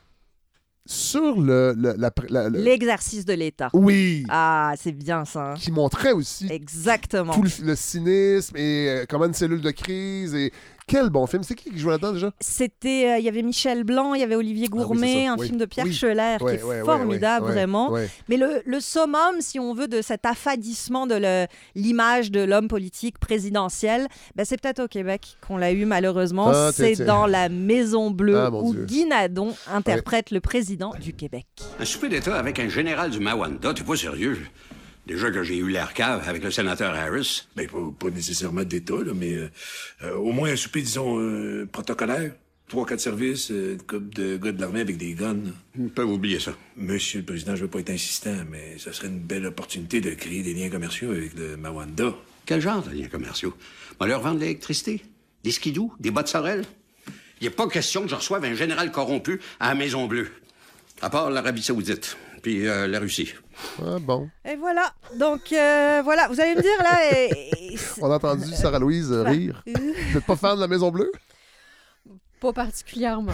sur l'exercice de l'État. Oui. Ah, c'est bien ça. Qui montrait aussi tout le cynisme et comment une cellule de crise et... Quel bon film! C'est qui jouait là-dedans déjà? C'était, il y avait Michel Blanc, il y avait Olivier Gourmet, film de Pierre Scheller qui est formidable vraiment. Mais le summum, si on veut, de cet affadissement de l'image de l'homme politique présidentiel, ben c'est peut-être au Québec qu'on l'a eu malheureusement. C'est dans la Maison Bleue où Guy Nadon interprète le président du Québec. Un souper d'État avec un général du Mawanda, t'es pas sérieux? Déjà que j'ai eu l'air cave avec le sénateur Harris. Ben, pas nécessairement d'État, là, mais au moins un souper, disons, protocolaire. 3-4 services, une couple de gars de l'armée avec des guns. Ils peuvent oublier ça. Monsieur le Président, je veux pas être insistant, mais ça serait une belle opportunité de créer des liens commerciaux avec le Mawanda. Quel genre de liens commerciaux? On va leur vendre de l'électricité, des skidous, des bottes sorel. Il n'y a pas question que je reçoive un général corrompu à la Maison-Bleue. À part l'Arabie Saoudite. Puis la Russie. Ah bon. Et voilà. Donc, voilà. Vous allez me dire, là... On a entendu Sarah-Louise rire. Vous n'êtes pas fan de la Maison Bleue? Pas particulièrement.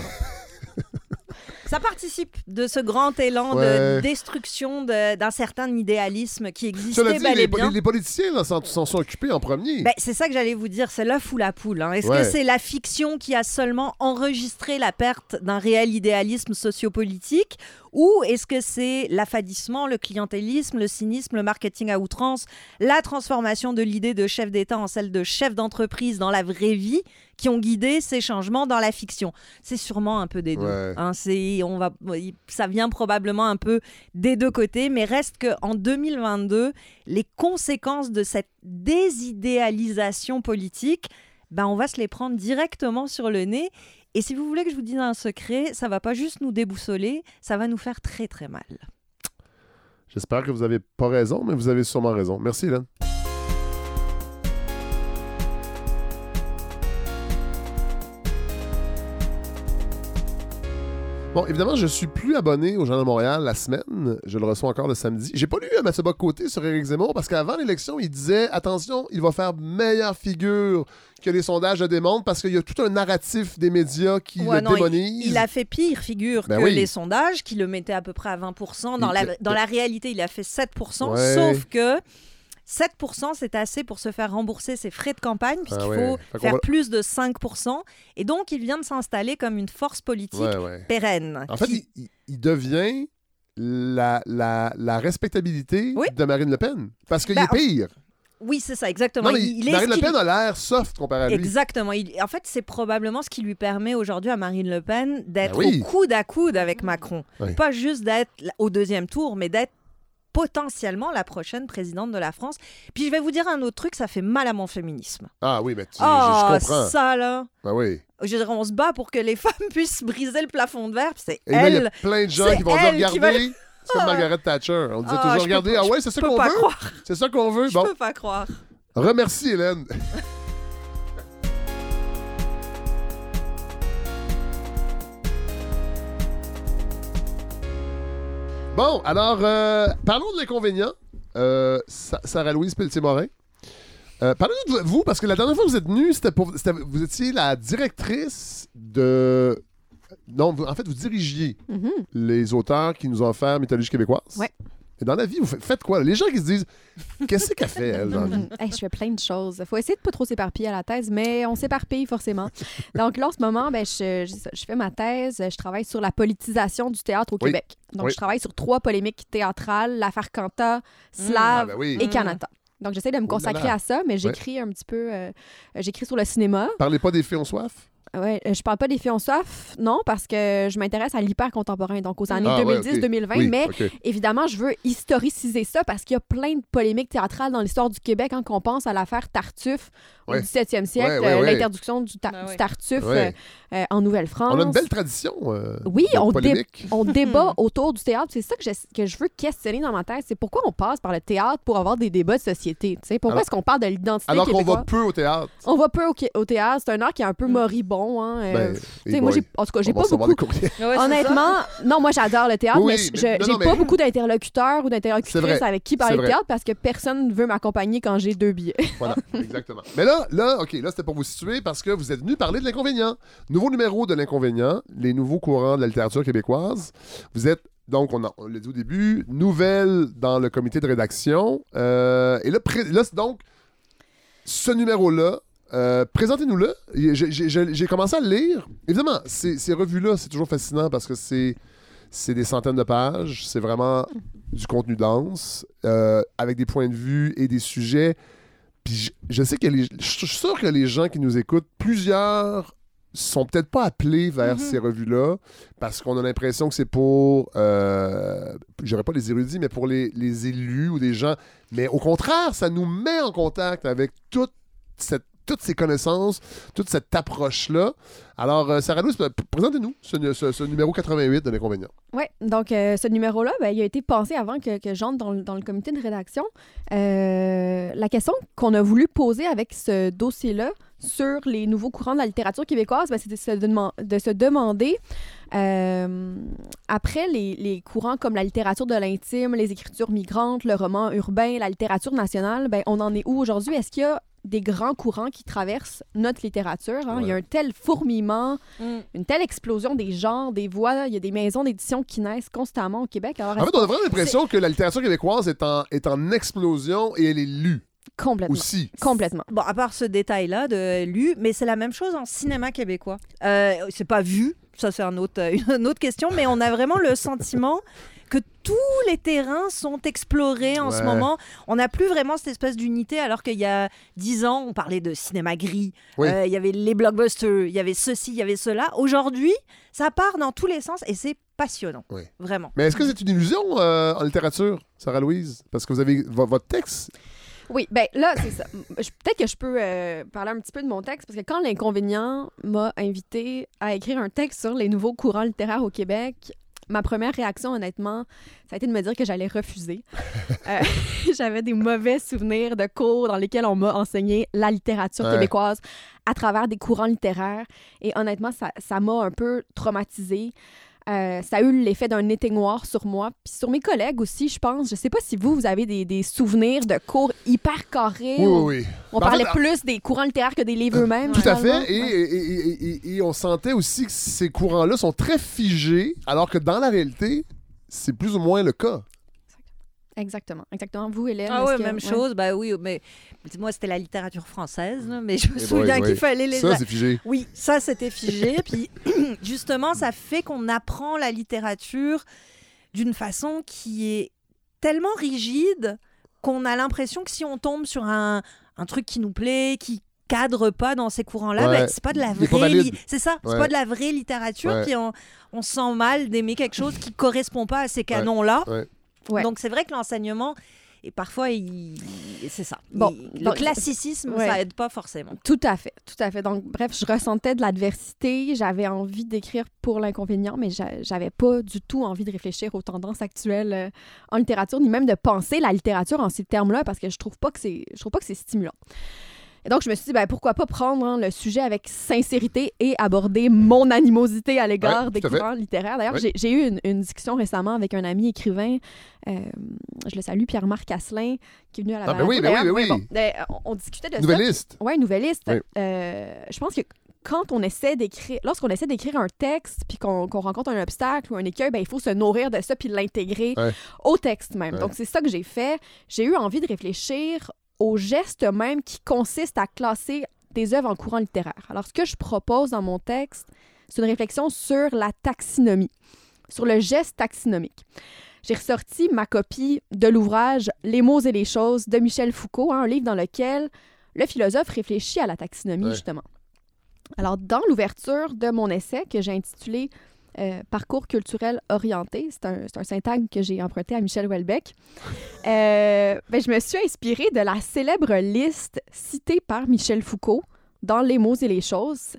Ça participe de ce grand élan de destruction d'un certain idéalisme qui existait bel et bien. Les politiciens là, s'en sont occupés en premier. Ben, c'est ça que j'allais vous dire, c'est l'œuf ou la poule. Hein. Est-ce que c'est la fiction qui a seulement enregistré la perte d'un réel idéalisme sociopolitique ou est-ce que c'est l'affadissement, le clientélisme, le cynisme, le marketing à outrance, la transformation de l'idée de chef d'État en celle de chef d'entreprise dans la vraie vie qui ont guidé ces changements dans la fiction? C'est sûrement un peu des deux. Hein, ça vient probablement un peu des deux côtés, mais reste qu'en 2022, les conséquences de cette désidéalisation politique, ben on va se les prendre directement sur le nez. Et si vous voulez que je vous dise un secret, ça ne va pas juste nous déboussoler, ça va nous faire très très mal. J'espère que vous n'avez pas raison, mais vous avez sûrement raison. Merci Hélène. Bon, évidemment, je ne suis plus abonné au Journal de Montréal la semaine. Je le reçois encore le samedi. J'ai pas lu Mathieu Bock-Côté sur Eric Zemmour parce qu'avant l'élection, il disait « Attention, il va faire meilleure figure que les sondages le démontrent parce qu'il y a tout un narratif des médias qui le démonisent. » Il a fait pire figure que les sondages qui le mettaient à peu près à 20%. Dans la réalité, il a fait 7%, sauf que... 7%, c'est assez pour se faire rembourser ses frais de campagne, puisqu'il faut faire plus de 5%. Et donc, il vient de s'installer comme une force politique pérenne. En fait, il devient la respectabilité de Marine Le Pen, parce qu'il est pire. Oui, c'est ça, exactement. Non, Marine Le Pen a l'air soft comparé à lui. Exactement. En fait, c'est probablement ce qui lui permet aujourd'hui à Marine Le Pen d'être au coude à coude avec Macron. Oui. Pas juste d'être au deuxième tour, mais d'être potentiellement la prochaine présidente de la France. Puis je vais vous dire un autre truc, ça fait mal à mon féminisme. Ah oui, mais je comprends. Ça là. Ben oui. Je dirais, on se bat pour que les femmes puissent briser le plafond de verre, puis c'est elle. Il y a plein de gens qui vont dire, regardez, c'est comme Margaret Thatcher. On disait toujours, regardez, c'est ça qu'on veut. Croire. C'est ça qu'on veut. Je peux pas croire. Remercie Hélène. Bon, alors, parlons de l'inconvénient, Sarah-Louise Pelletier-Morin. Parlez-nous de vous, parce que la dernière fois que vous êtes venue, vous étiez la directrice de... Non, vous dirigiez les auteurs qui nous ont offert Mythologie québécoise. Oui. Et dans la vie, vous faites quoi? Les gens qui se disent, qu'est-ce qu'elle fait, elle, dans la vie? Je fais plein de choses. Il faut essayer de ne pas trop s'éparpiller à la thèse, mais on s'éparpille forcément. Donc là, en ce moment, je fais ma thèse. Je travaille sur la politisation du théâtre au Québec. Donc, je travaille sur 3 polémiques théâtrales, l'affaire Kanta, Slav et Kanata. Donc, j'essaie de me consacrer à ça, mais j'écris un petit peu... j'écris sur le cinéma. Parlez pas des filles en soif? Ouais, je parle pas des philosophes, non, parce que je m'intéresse à l'hyper contemporain, donc aux années 2010-2020, ouais, okay. Oui, mais okay. Évidemment, je veux historiciser ça parce qu'il y a plein de polémiques théâtrales dans l'histoire du Québec quand on pense à l'affaire Tartuffe au 17e siècle, l'interdiction du Tartuffe en Nouvelle-France. On a une belle tradition. Oui, on débat autour du théâtre. C'est ça que je veux questionner dans ma tête. C'est pourquoi on passe par le théâtre pour avoir des débats de société. T'sais? Pourquoi est-ce qu'on parle de l'identité québécoise? Alors qu'on va peu au théâtre. On va peu au théâtre. C'est un art qui est un peu moribond. Hein. Moi, en tout cas, j'ai pas beaucoup. Honnêtement, non, moi, j'adore le théâtre, mais j'ai pas beaucoup d'interlocuteurs ou d'interlocutrices avec qui parler de théâtre parce que personne ne veut m'accompagner quand j'ai 2 billets. Voilà, exactement. Mais là, c'était pour vous situer parce que vous êtes venu parler de l'inconvénient. Nouveau numéro de l'inconvénient, les nouveaux courants de la littérature québécoise. Vous êtes, donc, on l'a dit au début, nouvelle dans le comité de rédaction. Et là, donc, ce numéro-là, présentez-nous-le. J'ai commencé à le lire. Évidemment, ces revues-là, c'est toujours fascinant parce que c'est des centaines de pages. C'est vraiment du contenu dense, avec des points de vue et des sujets. Puis je suis sûr que les gens qui nous écoutent, plusieurs sont peut-être pas appelés vers ces revues-là parce qu'on a l'impression que c'est pour, j'irais pas les érudits, mais pour les élus ou des gens. Mais au contraire, ça nous met en contact avec toutes ces connaissances, toute cette approche-là. Alors, Sarah-Louise, présentez-nous ce numéro 88 de l'inconvénient. Oui, donc ce numéro-là, il a été pensé avant que j'entre dans le comité de rédaction. La question qu'on a voulu poser avec ce dossier-là sur les nouveaux courants de la littérature québécoise, c'était de se demander, après les courants comme la littérature de l'intime, les écritures migrantes, le roman urbain, la littérature nationale, on en est où aujourd'hui? Est-ce qu'il y a des grands courants qui traversent notre littérature? Hein? Ouais. Il y a un tel fourmillement, une telle explosion des genres, des voix. Il y a des maisons d'édition qui naissent constamment au Québec. Alors, en fait, on a vraiment l'impression que la littérature québécoise est en explosion et elle est lue. Complètement. Aussi. Complètement. Bon, à part ce détail-là de lu, mais c'est la même chose en cinéma québécois. C'est pas vu, ça c'est une autre question, mais on a vraiment le sentiment que tous les terrains sont explorés en ce moment. On n'a plus vraiment cette espèce d'unité, alors qu'il y a 10 ans, on parlait de cinéma gris. Oui. Il y avait les blockbusters, il y avait ceci, il y avait cela. Aujourd'hui, ça part dans tous les sens et c'est passionnant, vraiment. Mais est-ce que c'est une illusion en littérature, Sarah-Louise? Parce que vous avez votre texte... Oui, là, c'est ça. Peut-être que je peux parler un petit peu de mon texte, parce que quand l'inconvénient m'a invitée à écrire un texte sur les nouveaux courants littéraires au Québec, ma première réaction, honnêtement, ça a été de me dire que j'allais refuser. J'avais des mauvais souvenirs de cours dans lesquels on m'a enseigné la littérature québécoise à travers des courants littéraires. Et honnêtement, ça m'a un peu traumatisée. Ça a eu l'effet d'un éteignoir sur moi, puis sur mes collègues aussi, je pense. Je sais pas si vous avez des souvenirs de cours hyper carrés. Oui. On parlait plus des courants littéraires que des livres eux-mêmes. Tout à fait. Et on sentait aussi que ces courants-là sont très figés, alors que dans la réalité, c'est plus ou moins le cas. Exactement. Vous, Hélène? Ah oui, même chose. Ben oui, mais moi, c'était la littérature française, mais je me souviens qu'il fallait les... Ça, c'est figé. Oui, ça, c'était figé. Puis justement, ça fait qu'on apprend la littérature d'une façon qui est tellement rigide qu'on a l'impression que si on tombe sur un truc qui nous plaît, qui cadre pas dans ces courants-là, c'est pas de la vraie... C'est ça, c'est pas de la vraie littérature. Puis on se sent mal d'aimer quelque chose qui correspond pas à ces canons-là. Ouais. Donc, c'est vrai que l'enseignement, et parfois, c'est ça. Le classicisme, ça aide pas forcément. Tout à fait. Donc, bref, je ressentais de l'adversité. J'avais envie d'écrire pour l'inconvénient, mais j'avais pas du tout envie de réfléchir aux tendances actuelles en littérature, ni même de penser la littérature en ces termes-là, parce que je trouve pas que c'est stimulant. Et donc, je me suis dit, pourquoi pas prendre le sujet avec sincérité et aborder mon animosité à l'égard des courants littéraires. D'ailleurs, j'ai eu une discussion récemment avec un ami écrivain, je le salue, Pierre-Marc Asselin, qui est venu à la balade. On discutait de nouvelliste. Ça. Nouvelliste. Oui, nouvelliste. Je pense que lorsqu'on essaie d'écrire un texte puis qu'on rencontre un obstacle ou un écueil, il faut se nourrir de ça puis l'intégrer au texte même. Donc, c'est ça que j'ai fait. J'ai eu envie de réfléchir au geste même qui consiste à classer des œuvres en courant littéraire. Alors, ce que je propose dans mon texte, c'est une réflexion sur la taxinomie, sur le geste taxinomique. J'ai ressorti ma copie de l'ouvrage « Les mots et les choses » de Michel Foucault, un livre dans lequel le philosophe réfléchit à la taxinomie, justement. Alors, dans l'ouverture de mon essai que j'ai intitulé « Parcours culturel orienté », c'est un syntagme que j'ai emprunté à Michel Houellebecq, je me suis inspirée de la célèbre liste citée par Michel Foucault dans « Les mots et les choses ».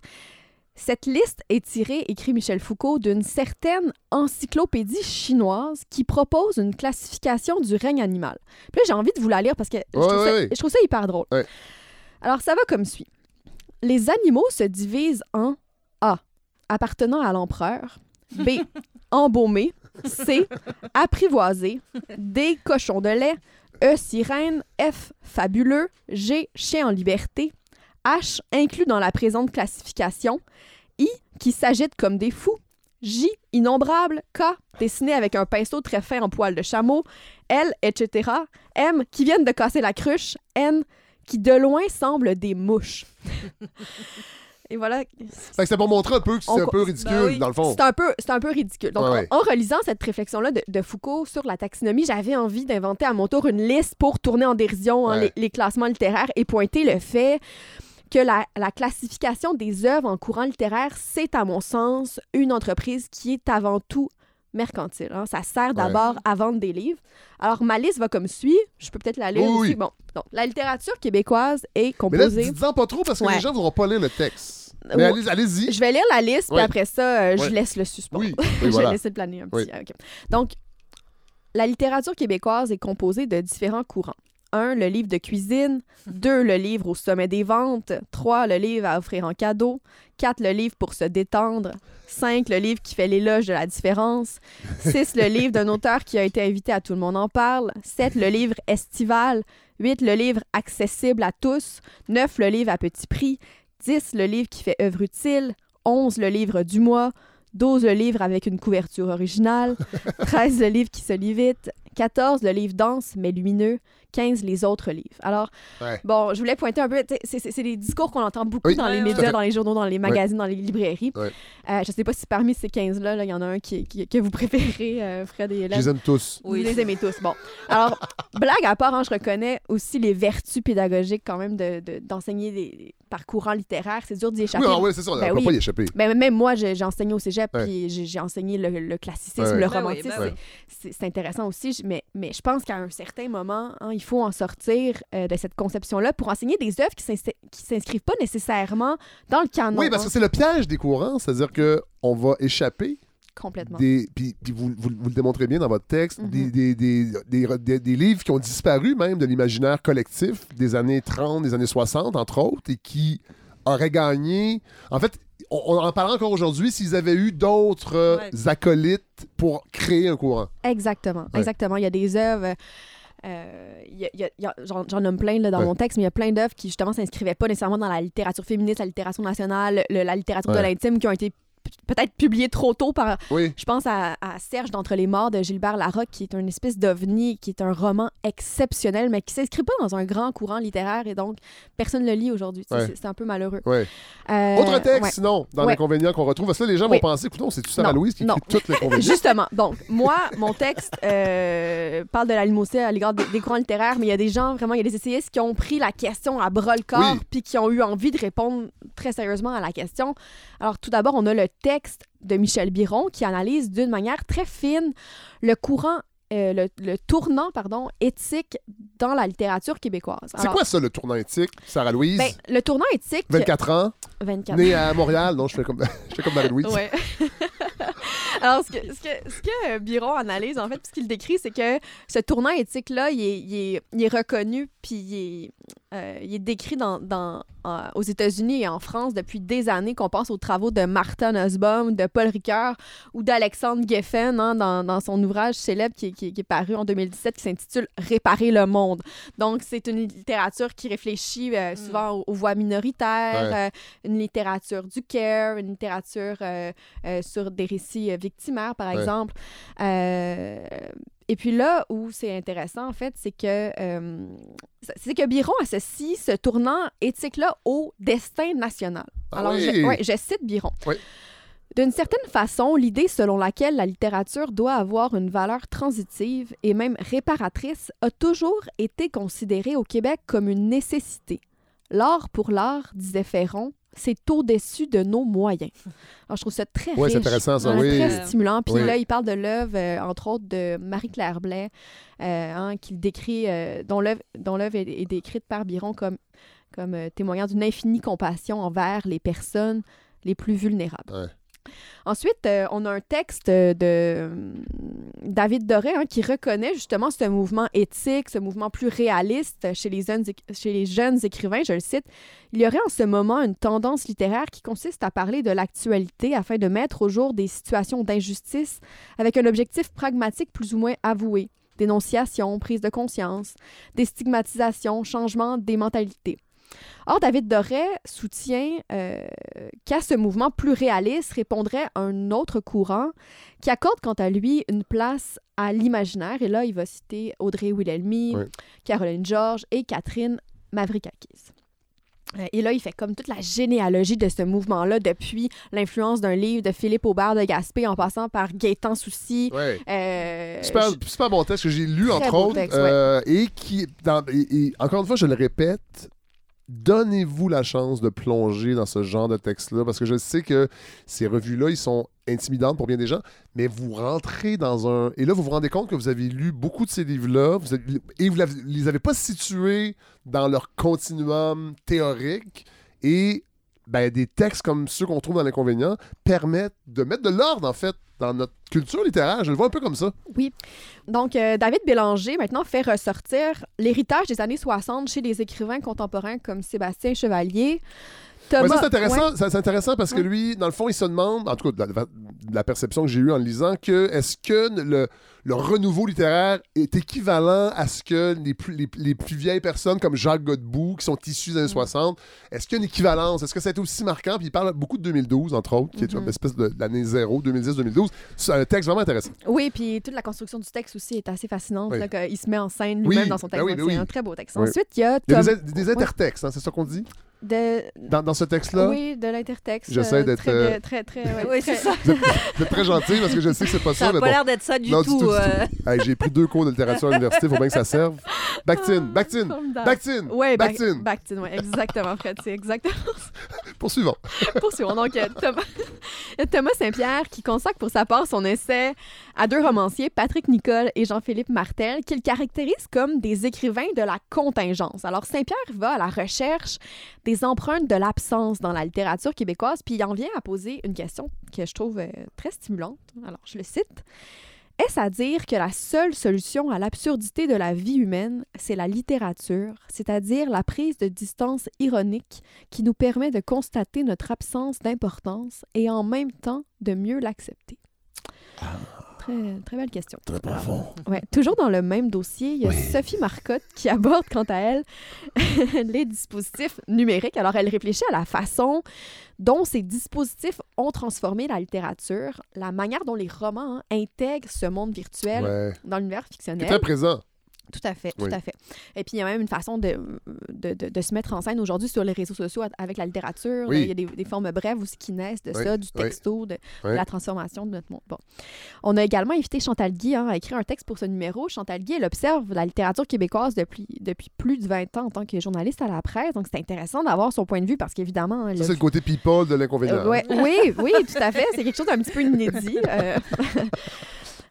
Cette liste est tirée, écrit Michel Foucault, d'une certaine encyclopédie chinoise qui propose une classification du règne animal. Puis là, j'ai envie de vous la lire parce que je trouve ça hyper drôle. Ouais. Alors, ça va comme suit. Les animaux se divisent en A, appartenant à l'empereur, B, embaumés, C, apprivoisés, D, cochons de lait, E, sirènes, F, fabuleux, G, chiens en liberté, H, inclus dans la présente classification, I, qui s'agitent comme des fous, J, innombrables, K, dessinés avec un pinceau très fin en poil de chameau, L, etc., M, qui viennent de casser la cruche, N, qui de loin semblent des mouches. Et voilà. Fait que c'est pour montrer un peu que c'est un peu ridicule, ben oui, dans le fond. C'est un peu ridicule. Donc, en relisant cette réflexion-là de Foucault sur la taxinomie, j'avais envie d'inventer à mon tour une liste pour tourner en dérision les classements littéraires et pointer le fait que la classification des œuvres en courant littéraire, c'est, à mon sens, une entreprise qui est avant tout mercantile. Hein. Ça sert d'abord à vendre des livres. Alors, ma liste va comme suit. Je peux peut-être la lire aussi. Bon, donc, la littérature québécoise est composée... Mais là, dis-en pas trop parce que les gens ne vont pas lire le texte. Mais allez-y. Je vais lire la liste, puis après ça, je laisse le suspens. Oui. Je vais laisser planer un petit... Okay. Donc, la littérature québécoise est composée de différents courants. 1. Le livre de cuisine. 2. Le livre au sommet des ventes. 3. Le livre à offrir en cadeau. 4. Le livre pour se détendre. 5. Le livre qui fait l'éloge de la différence. 6. Le livre d'un auteur qui a été invité à Tout le monde en parle. 7. Le livre estival. 8. Le livre accessible à tous. 9. Le livre à petit prix. 10. Le livre qui fait œuvre utile. 11. Le livre du mois. 12. Le livre avec une couverture originale. 13. Le livre qui se lit vite. 14, le livre dense mais lumineux. 15, les autres livres. Alors, bon, je voulais pointer un peu... C'est des discours qu'on entend beaucoup dans les médias, dans les journaux, dans les magazines, dans les librairies. Je ne sais pas si parmi ces 15-là, il y en a un que vous préférez, Fred et Hélène. Je les aime tous. Oui, je les aimez tous. Bon. Alors, blague à part, je reconnais aussi les vertus pédagogiques quand même d'enseigner par courant littéraire. C'est dur d'y échapper. Oui, c'est ça. On ne peut pas y échapper. Ben, même moi, j'ai enseigné au cégep, puis j'ai enseigné le classicisme, le romantisme. C'est intéressant aussi. Mais je pense qu'à un certain moment, il faut en sortir de cette conception-là pour enseigner des œuvres qui s'inscrivent pas nécessairement dans le canon. Oui, parce que c'est le piège des courants, c'est-à-dire qu'on va échapper... Complètement. Puis vous le démontrez bien dans votre texte, des livres qui ont disparu même de l'imaginaire collectif des années 30, des années 60, entre autres, et qui auraient gagné... En fait, on en parle encore aujourd'hui s'ils avaient eu d'autres acolytes pour créer un courant. Exactement, exactement. Il y a des œuvres... j'en nomme plein là, dans mon texte, mais il y a plein d'œuvres qui justement s'inscrivaient pas nécessairement dans la littérature féministe, la littérature nationale, la littérature de l'intime, qui ont été peut-être publiées trop tôt par... Je pense à Serge d'Entre les morts de Gilbert Larocque, qui est une espèce d'ovni, qui est un roman exceptionnel, mais qui s'inscrit pas dans un grand courant littéraire, et donc personne le lit aujourd'hui. C'est un peu malheureux. Autre texte sinon dans l'Inconvénient qu'on retrouve, parce que là, les gens vont penser écoute, c'est tout Sarah-Louise qui écrit toutes les conventions. Justement, donc moi, mon texte parle de la limosité à l'égard des courants littéraires, mais il y a des gens, vraiment, il y a des essayistes qui ont pris la question à bras-le-corps, puis qui ont eu envie de répondre très sérieusement à la question. Alors tout d'abord, on a le texte de Michel Biron qui analyse d'une manière très fine le courant, le tournant, éthique dans la littérature québécoise. Alors, c'est quoi ça, le tournant éthique, Sarah-Louise? Ben, le tournant éthique... 24 ans, née à Montréal. Non, je fais comme Marie-Louise. Alors, ce que Biron analyse, en fait, ce qu'il décrit, c'est que ce tournant éthique-là, il est reconnu, puis il est décrit aux États-Unis et en France depuis des années, qu'on pense aux travaux de Martha Nussbaum, de Paul Ricoeur ou d'Alexandre Geffen, dans son ouvrage célèbre qui est paru en 2017, qui s'intitule « Réparer le monde ». Donc, c'est une littérature qui réfléchit souvent aux voix minoritaires, une littérature du care, une littérature sur des récits victimaires, par exemple. Et puis là où c'est intéressant, en fait, c'est que Biron associe ce tournant éthique-là au destin national. Alors, je cite Biron. D'une certaine façon, l'idée selon laquelle la littérature doit avoir une valeur transitive et même réparatrice a toujours été considérée au Québec comme une nécessité. L'art pour l'art, disait Ferron, c'est au-dessus de nos moyens. Alors, je trouve ça très riche, c'est intéressant, ça, très stimulant. Puis là, il parle de l'œuvre, entre autres, de Marie-Claire Blais, qu'il décrit, dont l'œuvre est décrite par Byron comme témoignant d'une infinie compassion envers les personnes les plus vulnérables. Ouais. Ensuite, on a un texte de David Doré qui reconnaît justement ce mouvement éthique, ce mouvement plus réaliste chez les jeunes écrivains. Je le cite, « Il y aurait en ce moment une tendance littéraire qui consiste à parler de l'actualité afin de mettre au jour des situations d'injustice avec un objectif pragmatique plus ou moins avoué. Dénonciation, prise de conscience, déstigmatisation, changement des mentalités. » Or, David Doré soutient qu'à ce mouvement plus réaliste répondrait un autre courant qui accorde, quant à lui, une place à l'imaginaire. Et là, il va citer Audrey Wilhelmy, Caroline Georges et Catherine Mavrikakis. Et là, il fait comme toute la généalogie de ce mouvement-là, depuis l'influence d'un livre de Philippe Aubert de Gaspé, en passant par Gaëtan Soucy. Ouais. Super bon texte que j'ai lu, entre autres, et qui, encore une fois, je le répète, donnez-vous la chance de plonger dans ce genre de texte-là, parce que je sais que ces revues-là, ils sont intimidantes pour bien des gens, mais vous rentrez dans un... Et là, vous vous rendez compte que vous avez lu beaucoup de ces livres-là, et vous ne les avez pas situés dans leur continuum théorique, et des textes comme ceux qu'on trouve dans L'Inconvénient permettent de mettre de l'ordre, en fait, dans notre culture littéraire. Je le vois un peu comme ça. Oui. Donc, David Bélanger, maintenant, fait ressortir l'héritage des années 60 chez des écrivains contemporains comme Sébastien Chevalier. Thomas... Ouais, ça, c'est intéressant, c'est intéressant parce que lui, dans le fond, il se demande, en tout cas, de la perception que j'ai eue en le lisant, que est-ce que le renouveau littéraire est équivalent à ce que les plus vieilles personnes comme Jacques Godbout, qui sont issues des années 60, est-ce qu'il y a une équivalence? Est-ce que ça a été aussi marquant? Puis il parle beaucoup de 2012, entre autres, qui est une espèce de l'année 0, 2010-2012. C'est un texte vraiment intéressant. Oui, puis toute la construction du texte aussi est assez fascinante. Oui. Là, il se met en scène lui-même dans son texte. Ben oui, c'est un très beau texte. Oui. Ensuite, il y a des intertextes, hein, c'est ça qu'on dit? Dans ce texte-là? Oui, de l'intertexte. J'essaie d'être... Très, c'est ça. Vous êtes très gentil parce que je sais que c'est pas ça. Ça n'a pas l'air d'être ça du tout. Hey, j'ai pris 2 cours de littérature à l'université, il faut bien que ça serve. Bakhtin. Oui, Bakhtin, ouais, exactement, Fred, c'est exactement ça. Poursuivons. Donc, Thomas Saint-Pierre qui consacre pour sa part son essai à 2 romanciers, Patrick Nicole et Jean-Philippe Martel, qu'il caractérise comme des écrivains de la contingence. Alors, Saint-Pierre va à la recherche des empreintes de l'absence dans la littérature québécoise, puis il en vient à poser une question que je trouve très stimulante. Alors, je le cite. « Est-ce à dire que la seule solution à l'absurdité de la vie humaine, c'est la littérature, c'est-à-dire la prise de distance ironique qui nous permet de constater notre absence d'importance et en même temps de mieux l'accepter? » Très belle question. Très profond. Ouais. Toujours dans le même dossier, il y a Sophie Marcotte qui aborde, quant à elle, les dispositifs numériques. Alors, elle réfléchit à la façon dont ces dispositifs ont transformé la littérature, la manière dont les romans intègrent ce monde virtuel dans l'univers fictionnel. C'est très présent. Tout à fait. Et puis, il y a même une façon de se mettre en scène aujourd'hui sur les réseaux sociaux avec la littérature. Il y a des formes brèves aussi qui naissent de ça, du texto, de la transformation de notre monde. Bon. On a également invité Chantal Guy à écrire un texte pour ce numéro. Chantal Guy, elle observe la littérature québécoise depuis plus de 20 ans en tant que journaliste à la presse. Donc, c'est intéressant d'avoir son point de vue parce qu'évidemment... Ça, c'est le côté people de l'inconvénient. Oui, tout à fait. C'est quelque chose d'un petit peu inédit.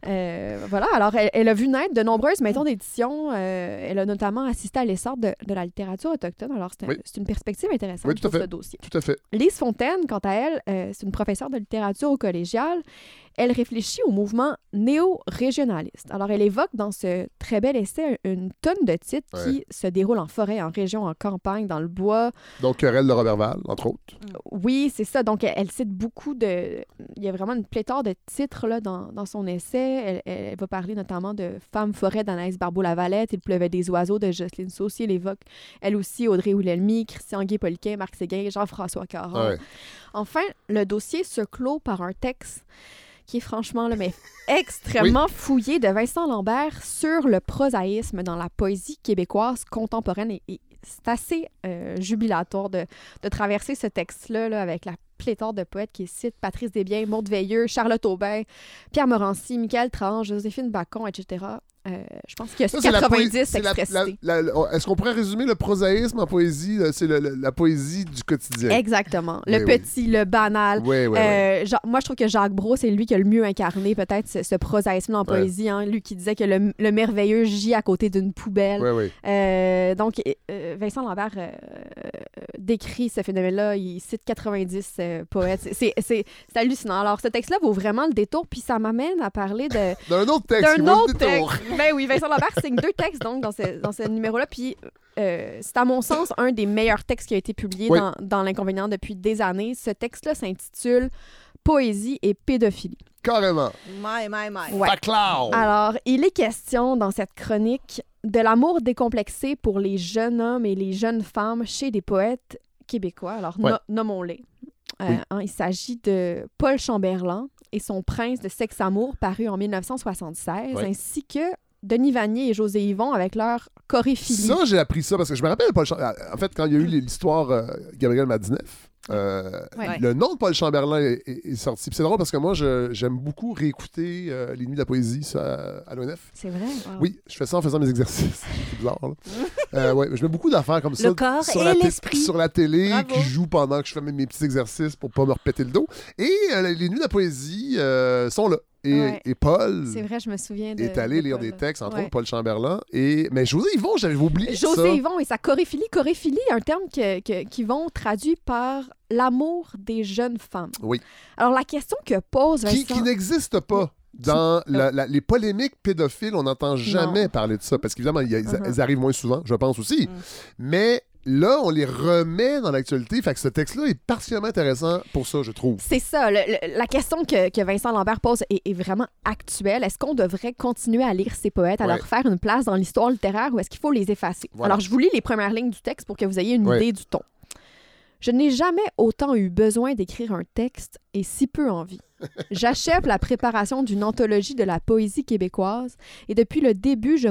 Voilà, alors elle a vu naître de nombreuses maisons d'édition. Elle a notamment assisté à l'essor de la littérature autochtone. Alors, c'est une perspective intéressante sur ce dossier. Tout à fait. Lise Fontaine, quant à elle, c'est une professeure de littérature au collégial. Elle réfléchit au mouvement néo-régionaliste. Alors, elle évoque dans ce très bel essai une tonne de titres qui se déroulent en forêt, en région, en campagne, dans le bois. Donc, Querelle de Roberval, entre autres. Oui, c'est ça. Donc, elle cite beaucoup de... Il y a vraiment une pléthore de titres là, dans son essai. Elle va parler notamment de Femmes forêt d'Anaïs Barbeau-Lavalette, Il pleuvait des oiseaux de Jocelyne Saussier. Elle évoque, elle aussi, Audrey Wilhelmy, Christian Guay-Poliquin, Marc Séguin, Jean-François Caron. Ouais. Enfin, le dossier se clôt par un texte qui est franchement extrêmement fouillé de Vincent Lambert sur le prosaïsme dans la poésie québécoise contemporaine. Et c'est assez jubilatoire de traverser ce texte-là là, avec la pléthore de poètes qui citent Patrice Desbiens, Maude Veilleux, Charlotte Aubin, Pierre Morancy, Michael Trange, Joséphine Bacon, etc. Je pense qu'il y a 90 explicites. Est-ce qu'on pourrait résumer le prosaïsme en poésie? C'est la poésie du quotidien. Exactement. Le petit, le banal. Oui. Moi, je trouve que Jacques Brault, c'est lui qui a le mieux incarné peut-être ce prosaïsme en poésie. Hein? Lui qui disait que le merveilleux gît à côté d'une poubelle. Oui. Donc, Vincent Lambert décrit ce phénomène-là. Il cite 90 poètes. C'est hallucinant. Alors, ce texte-là vaut vraiment le détour, puis ça m'amène à parler d'un autre texte. Ben oui, Vincent Lambert signe 2 textes donc, dans ce numéro-là. Puis c'est à mon sens un des meilleurs textes qui a été publié dans L'Inconvénient depuis des années. Ce texte-là s'intitule « Poésie et pédophilie ». Carrément. My. Ouais. Alors, il est question dans cette chronique de l'amour décomplexé pour les jeunes hommes et les jeunes femmes chez des poètes québécois. Alors, nommons-les. Il s'agit de Paul Chamberlain et son Prince de sexe-amour paru en 1976, ainsi que Denis Vanier et José Yvon avec leur choréphilie. Ça, j'ai appris ça parce que je me rappelle, en fait, quand il y a eu l'histoire Gabriel Madineff, le nom de Paul Chamberlain est sorti. Puis c'est drôle parce que moi, j'aime beaucoup réécouter les Nuits de la poésie à l'ONF. C'est vrai? Wow. Oui, je fais ça en faisant mes exercices. C'est bizarre, là. Je mets beaucoup d'affaires comme ça. Le corps sur et l'esprit. Sur la télé, bravo, qui joue pendant que je fais mes petits exercices pour pas me repéter le dos. Et les Nuits de la poésie sont là. Et Paul c'est vrai, je me souviens est allé lire des textes, entre autres Paul Chamberlain. Mais José Yvon, j'avais oublié ça. José Yvon et sa choréphilie. Choréphilie, un terme qu'Yvon traduit par l'amour des jeunes femmes. Oui. Alors, la question que pose Vincent... Qui n'existe pas. Dans les polémiques pédophiles, on n'entend jamais parler de ça, parce qu'évidemment, ils arrivent moins souvent, je pense aussi. Mais... là, on les remet dans l'actualité. Fait que ce texte-là est particulièrement intéressant pour ça, je trouve. C'est ça. La question que Vincent Lambert pose est vraiment actuelle. Est-ce qu'on devrait continuer à lire ces poètes, à leur faire une place dans l'histoire littéraire, ou est-ce qu'il faut les effacer? Voilà. Alors, je vous lis les premières lignes du texte pour que vous ayez une idée du ton. « Je n'ai jamais autant eu besoin d'écrire un texte et si peu envie. J'achève la préparation d'une anthologie de la poésie québécoise et depuis le début, je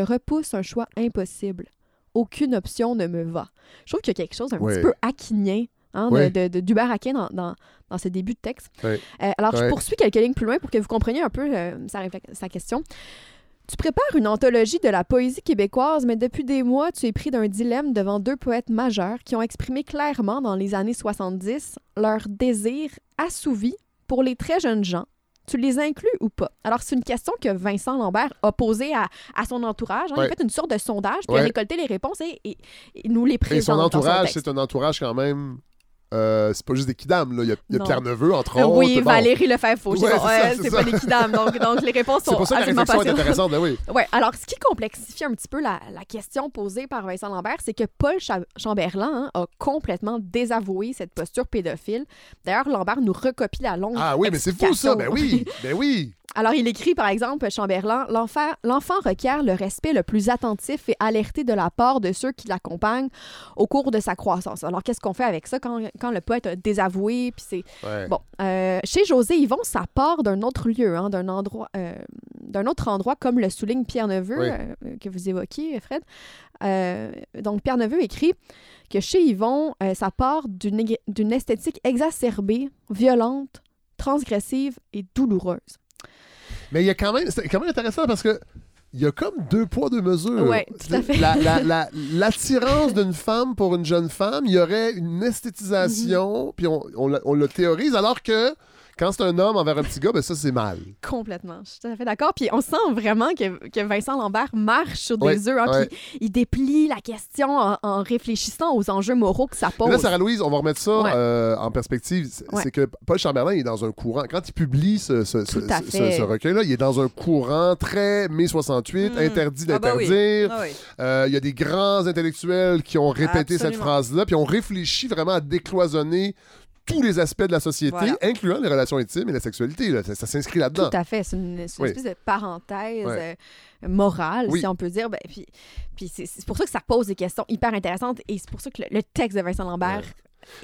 repousse un choix impossible. Aucune option ne me va. » Je trouve qu'il y a quelque chose d'un petit peu aquinien, d'Hubert Aquin dans ce début de texte. Je poursuis quelques lignes plus loin pour que vous compreniez un peu sa question. « Tu prépares une anthologie de la poésie québécoise, mais depuis des mois, tu es pris d'un dilemme devant 2 poètes majeurs qui ont exprimé clairement dans les années 70 leur désir assouvi pour les très jeunes gens. Tu les inclus ou pas? » Alors, c'est une question que Vincent Lambert a posée à son entourage. Hein. Il a fait une sorte de sondage, puis il a récolté les réponses et nous les présente. Et son entourage, c'est un entourage quand même... c'est pas juste des kidams, là. Il y a Pierre Neveu, entre autres. Oui, Valérie Lefebvre-Fauché. C'est pas des kidams. Donc, les réponses sont absolument pas intéressantes. Alors, ce qui complexifie un petit peu la question posée par Vincent Lambert, c'est que Paul Chamberlain a complètement désavoué cette posture pédophile. D'ailleurs, Lambert nous recopie la longue explication. Ah oui, mais c'est fou, ça! Ben oui! Alors, il écrit, par exemple, Chamberlain, « L'enfant requiert le respect le plus attentif et alerté de la part de ceux qui l'accompagnent au cours de sa croissance. » Alors, qu'est-ce qu'on fait avec ça quand le poète a désavoué? Puis c'est... Bon, chez José Yvon, ça part d'un autre lieu, hein, d'un autre endroit, comme le souligne Pierre Neveu, que vous évoquiez, Fred. Donc, Pierre Neveu écrit que chez Yvon, ça part d'une esthétique exacerbée, violente, transgressive et douloureuse. Mais il y a quand même... C'est quand même intéressant parce que il y a comme 2 poids, 2 mesures. Oui, tout à fait. L'attirance d'une femme pour une jeune femme, il y aurait une esthétisation, puis on le théorise, alors que quand c'est un homme envers un petit gars, ben ça, c'est mal. Complètement. Je suis tout à fait d'accord. Puis on sent vraiment que Vincent Lambert marche sur des œufs. Hein, il déplie la question en réfléchissant aux enjeux moraux que ça pose. Mais là, Sarah-Louise, on va remettre ça en perspective. C'est que Paul Chamberlain, il est dans un courant. Quand il publie ce recueil-là, il est dans un courant très mai 68, interdit d'interdire. Il y a des grands intellectuels qui ont répété cette phrase-là. Puis on réfléchit vraiment à décloisonner tous les aspects de la société, incluant les relations intimes et la sexualité. Là, ça s'inscrit là-dedans. Tout à fait. C'est une espèce de parenthèse morale, si on peut dire. Ben, puis c'est pour ça que ça pose des questions hyper intéressantes et c'est pour ça que le texte de Vincent Lambert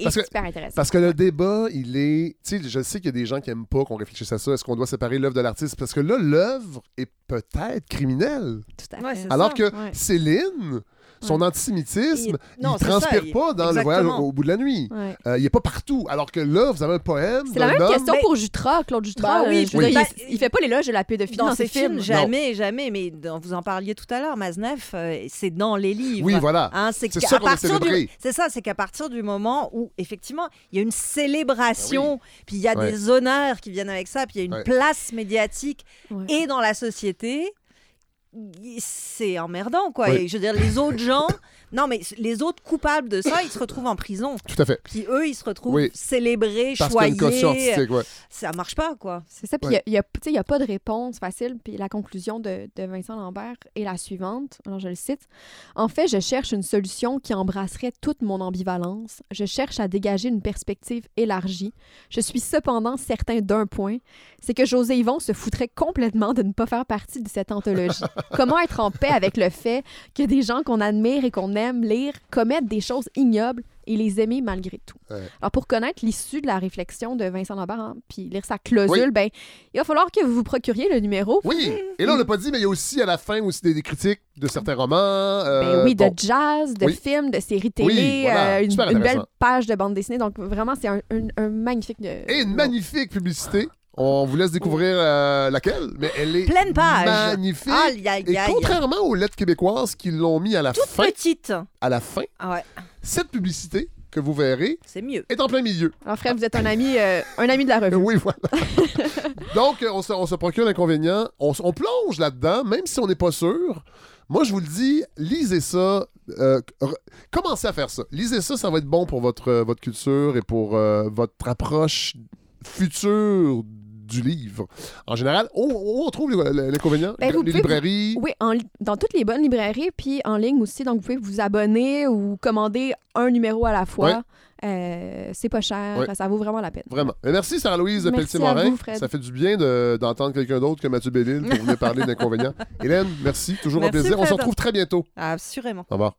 est super intéressant. Parce que le débat, il est... Tu sais, je sais qu'il y a des gens qui n'aiment pas qu'on réfléchisse à ça. Est-ce qu'on doit séparer l'œuvre de l'artiste? Parce que là, l'œuvre est peut-être criminelle. Tout à fait. Alors que Céline... Son antisémitisme, il transpire ça, pas dans le voyage au bout de la nuit. Ouais. Il n'est pas partout. Alors que là, vous avez un poème. C'est la même question pour Jutras, Claude Jutras. Bah, oui, oui. Il ne fait pas l'éloge de la pédophilie dans ses films. Jamais, jamais. Mais vous en parliez tout à l'heure, Mazneff, c'est dans les livres. Oui, voilà. Hein, c'est ça qu'on a célébré. C'est ça, c'est qu'à partir du moment où, effectivement, il y a une célébration, puis il y a des honneurs qui viennent avec ça, puis il y a une place médiatique et dans la société... c'est emmerdant, quoi. Oui. Et, je veux dire, les autres gens... Non, mais les autres coupables de ça, ils se retrouvent en prison. Tout à fait. Puis eux, ils se retrouvent célébrés, parce choyés. Parce qu'il y a une conscience artistique, ça marche pas, quoi. C'est ça. Puis il n'y a pas de réponse facile. Puis la conclusion de Vincent Lambert est la suivante. Alors, je le cite. « En fait, je cherche une solution qui embrasserait toute mon ambivalence. Je cherche à dégager une perspective élargie. Je suis cependant certain d'un point, c'est que José Yvon se foutrait complètement de ne pas faire partie de cette anthologie. Comment être en paix avec le fait que des gens qu'on admire et qu'on aime lire commettent des choses ignobles et les aimer malgré tout. » Alors, pour connaître l'issue de la réflexion de Vincent Lambert, hein, puis lire sa clausule, ben, il va falloir que vous vous procuriez le numéro. Oui, et là, on l'a pas dit, mais il y a aussi à la fin aussi des critiques de certains romans. De jazz, de films, de séries télé, voilà, une belle page de bande dessinée. Donc, vraiment, c'est un magnifique... Et une magnifique publicité. On vous laisse découvrir laquelle, mais elle est pleine page. Magnifique. Et contrairement aux lettres québécoises qui l'ont mis à la toute fin, petite. À la fin, cette publicité que vous verrez c'est mieux. Est en plein milieu. Alors frère, vous êtes un ami de la revue. Oui, voilà. Donc, on se procure l'inconvénient. On plonge là-dedans, même si on n'est pas sûr. Moi, je vous le dis, lisez ça. Commencez à faire ça. Lisez ça, ça va être bon pour votre culture et pour votre approche future du livre. En général, on trouve l'inconvénient, les librairies. Dans toutes les bonnes librairies, puis en ligne aussi. Donc, vous pouvez vous abonner ou commander un numéro à la fois. Ouais. C'est pas cher, ça vaut vraiment la peine. Vraiment. Mais merci Sarah-Louise Pelletier-Morin. Ça fait du bien d'entendre quelqu'un d'autre que Mathieu Bélide pour venir parler d'inconvénients. Hélène, merci. Toujours un plaisir. On se retrouve très bientôt. Assurément. Au revoir.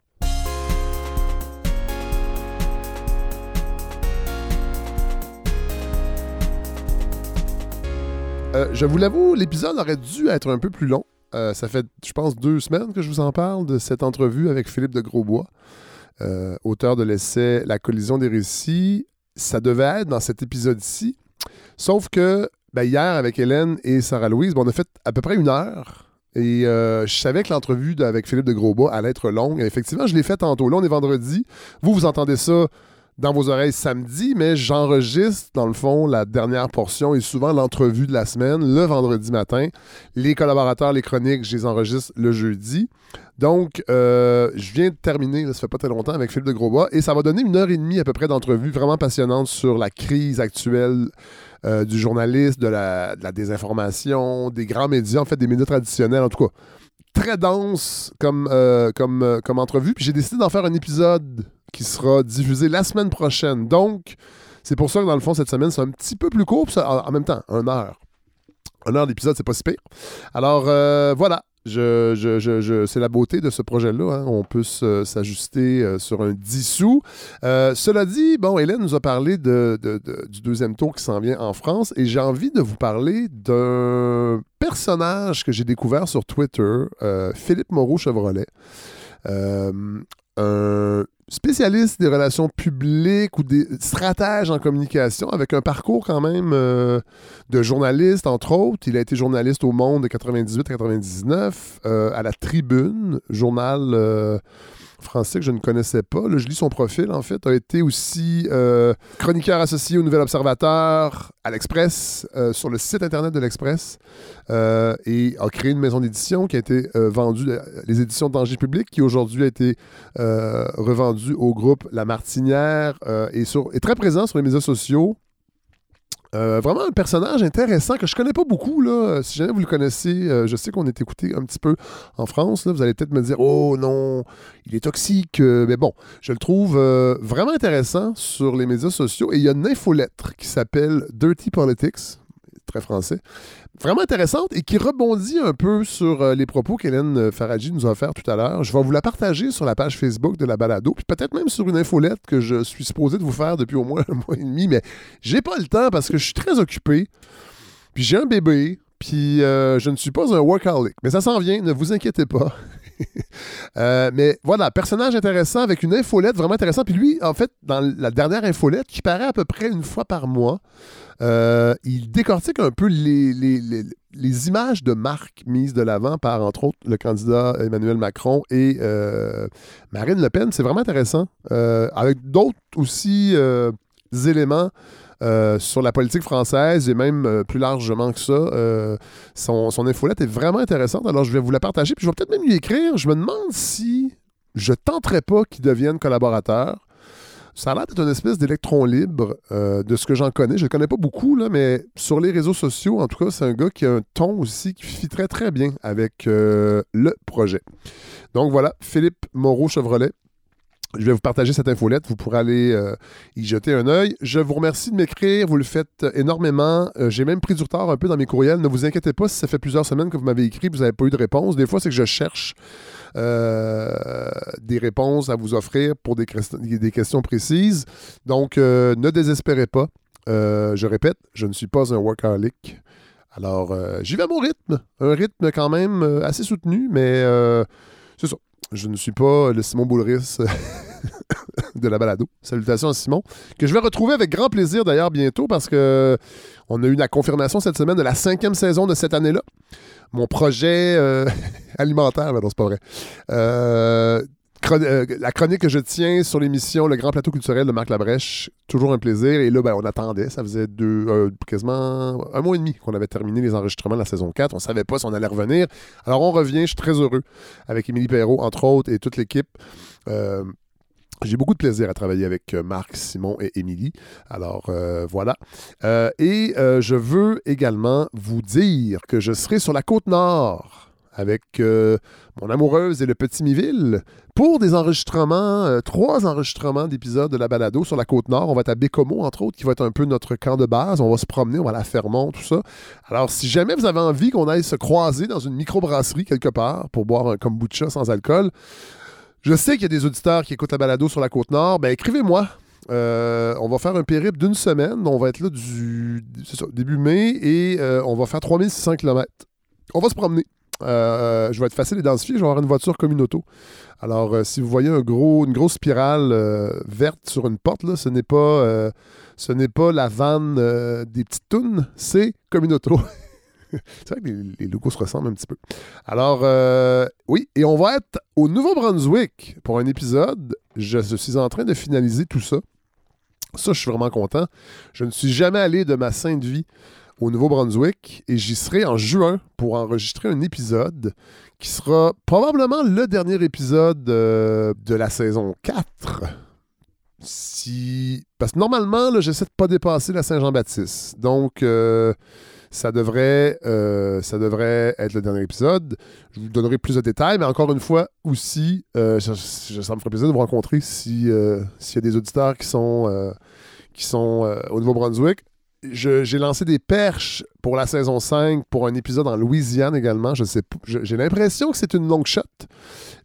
Je vous l'avoue, l'épisode aurait dû être un peu plus long. Ça fait, je pense, 2 semaines que je vous en parle de cette entrevue avec Philippe de Grosbois, auteur de l'essai « La collision des récits ». Ça devait être dans cet épisode-ci. Sauf que hier, avec Hélène et Sarah-Louise, on a fait à peu près 1 heure. Et je savais que l'entrevue avec Philippe de Grosbois allait être longue. Et effectivement, je l'ai fait tantôt. Là, on est vendredi. Vous entendez ça dans vos oreilles samedi, mais j'enregistre, dans le fond, la dernière portion et souvent l'entrevue de la semaine, le vendredi matin. Les collaborateurs, les chroniques, je les enregistre le jeudi. Donc, je viens de terminer, ça fait pas très longtemps, avec Philippe de Grosbois, et ça va donner 1h30 à peu près d'entrevue vraiment passionnante sur la crise actuelle du journaliste, de la désinformation, des grands médias, en fait, des médias traditionnels, en tout cas. Très dense comme entrevue, puis j'ai décidé d'en faire un épisode qui sera diffusé la semaine prochaine. Donc, c'est pour ça que dans le fond, cette semaine, c'est un petit peu plus court. En même temps, 1 heure. 1 heure d'épisode, c'est pas si pire. Alors, voilà. C'est la beauté de ce projet-là. Hein. On peut s'ajuster sur un 10 sous. Cela dit, Hélène nous a parlé du 2e tour qui s'en vient en France et j'ai envie de vous parler d'un personnage que j'ai découvert sur Twitter, Philippe Moreau-Chevrolet. Un spécialiste des relations publiques ou des stratèges en communication avec un parcours quand même de journaliste, entre autres. Il a été journaliste au Monde de 98 à 99, à La Tribune, journal français que je ne connaissais pas. Là, je lis son profil, en fait. A été aussi chroniqueur associé au Nouvel Observateur, à l'Express, sur le site Internet de l'Express, et a créé une maison d'édition qui a été vendue, les éditions Danger Public, qui aujourd'hui a été revendue au groupe La Martinière, et très présent sur les médias sociaux. Vraiment un personnage intéressant que je connais pas beaucoup. Là. Si jamais vous le connaissez, je sais qu'on est écouté un petit peu en France. Là. Vous allez peut-être me dire « Oh non, il est toxique. » Mais bon, je le trouve vraiment intéressant sur les médias sociaux. Et il y a une infolettre qui s'appelle « Dirty Politics », très français, vraiment intéressante et qui rebondit un peu sur les propos qu'Hélène Faradji nous a offert tout à l'heure. Je vais vous la partager sur la page Facebook de la balado, puis peut-être même sur une infolette que je suis supposé de vous faire depuis au moins 1 mois et demi, mais j'ai pas le temps parce que je suis très occupé, puis j'ai un bébé, puis je ne suis pas un workaholic. Mais ça s'en vient, ne vous inquiétez pas. Mais voilà, personnage intéressant avec une infolette vraiment intéressante. Puis lui, en fait, dans la dernière infolette, qui paraît à peu près une fois par mois, il décortique un peu les images de marque mises de l'avant par, entre autres, le candidat Emmanuel Macron et Marine Le Pen. C'est vraiment intéressant. Avec d'autres aussi éléments sur la politique française et même plus largement que ça. Son infolette est vraiment intéressante. Alors, je vais vous la partager puis je vais peut-être même lui écrire. Je me demande si je tenterais pas qu'il devienne collaborateur. Ça a l'air d'être une espèce d'électron libre de ce que j'en connais. Je ne le connais pas beaucoup, là, mais sur les réseaux sociaux, en tout cas, c'est un gars qui a un ton aussi qui fit très, très bien avec le projet. Donc voilà, Philippe Moreau-Chevrolet. Je vais vous partager cette infolette. Vous pourrez aller y jeter un œil. Je vous remercie de m'écrire. Vous le faites énormément. J'ai même pris du retard un peu dans mes courriels. Ne vous inquiétez pas si ça fait plusieurs semaines que vous m'avez écrit et que vous n'avez pas eu de réponse. Des fois, c'est que je cherche des réponses à vous offrir pour des questions précises. Donc, ne désespérez pas. Je répète, je ne suis pas un workaholic. Alors, j'y vais à mon rythme. Un rythme quand même assez soutenu, mais c'est ça. Je ne suis pas le Simon Boulris de la balado. Salutations à Simon, que je vais retrouver avec grand plaisir d'ailleurs bientôt parce que on a eu la confirmation cette semaine de la 5e saison de cette année-là. Mon projet alimentaire, non, c'est pas vrai. La chronique que je tiens sur l'émission Le Grand Plateau Culturel de Marc Labrèche, toujours un plaisir. Et là, ben, on attendait. Ça faisait quasiment un mois et demi qu'on avait terminé les enregistrements de la saison 4. On ne savait pas si on allait revenir. Alors, on revient. Je suis très heureux avec Émilie Perrault, entre autres, et toute l'équipe. J'ai beaucoup de plaisir à travailler avec Marc, Simon et Émilie. Alors, voilà. Je veux également vous dire que je serai sur la Côte-Nord avec mon amoureuse et le petit Miville, pour des enregistrements, 3 enregistrements d'épisodes de la balado sur la Côte-Nord. On va être à Bécomo, entre autres, qui va être un peu notre camp de base. On va se promener, on va aller à Fermont, tout ça. Alors, si jamais vous avez envie qu'on aille se croiser dans une microbrasserie quelque part pour boire un kombucha sans alcool, je sais qu'il y a des auditeurs qui écoutent la balado sur la Côte-Nord, ben écrivez-moi. On va faire un périple d'une semaine. On va être là début mai et on va faire 3600 km. On va se promener. Je vais être facile d'identifier, je vais avoir une voiture comme une auto. Alors, si vous voyez une grosse spirale verte sur une porte, là, ce n'est pas la vanne des petites tounes, c'est comme une auto. C'est vrai que les locaux se ressemblent un petit peu. Alors, oui, et on va être au Nouveau-Brunswick pour un épisode. Je suis en train de finaliser tout ça. Ça, je suis vraiment content. Je ne suis jamais allé de ma sainte vie au Nouveau-Brunswick, et j'y serai en juin pour enregistrer un épisode qui sera probablement le dernier épisode de la saison 4. Parce que normalement, là, j'essaie de ne pas dépasser la Saint-Jean-Baptiste. Donc, ça devrait être le dernier épisode. Je vous donnerai plus de détails, mais encore une fois, aussi, ça me ferait plaisir de vous rencontrer s'il y a des auditeurs qui sont au Nouveau-Brunswick. J'ai lancé des perches pour la saison 5, pour un épisode en Louisiane également. J'ai l'impression que c'est une long shot.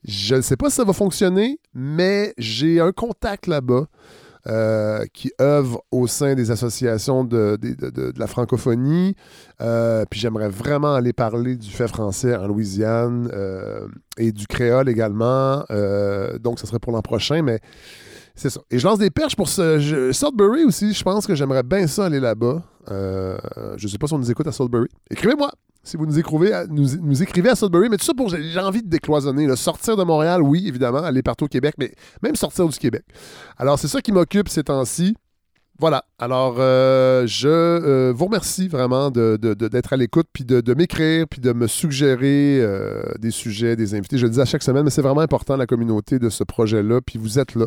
Je ne sais pas si ça va fonctionner, mais j'ai un contact là-bas qui œuvre au sein des associations de la francophonie. Puis j'aimerais vraiment aller parler du fait français en Louisiane et du créole également. Donc, ce serait pour l'an prochain, mais... c'est ça. Et je lance des perches pour Sudbury aussi. Je pense que j'aimerais bien ça aller là-bas. Je ne sais pas si on nous écoute à Sudbury. Écrivez-moi si vous nous écrivez à Sudbury. Mais tout ça, j'ai envie de décloisonner. Là. Sortir de Montréal, oui, évidemment. Aller partout au Québec, mais même sortir du Québec. Alors, c'est ça qui m'occupe ces temps-ci. Voilà. Alors, je vous remercie vraiment d'être à l'écoute, puis de m'écrire, puis de me suggérer des sujets, des invités. Je le dis à chaque semaine, mais c'est vraiment important, la communauté de ce projet-là, puis vous êtes là.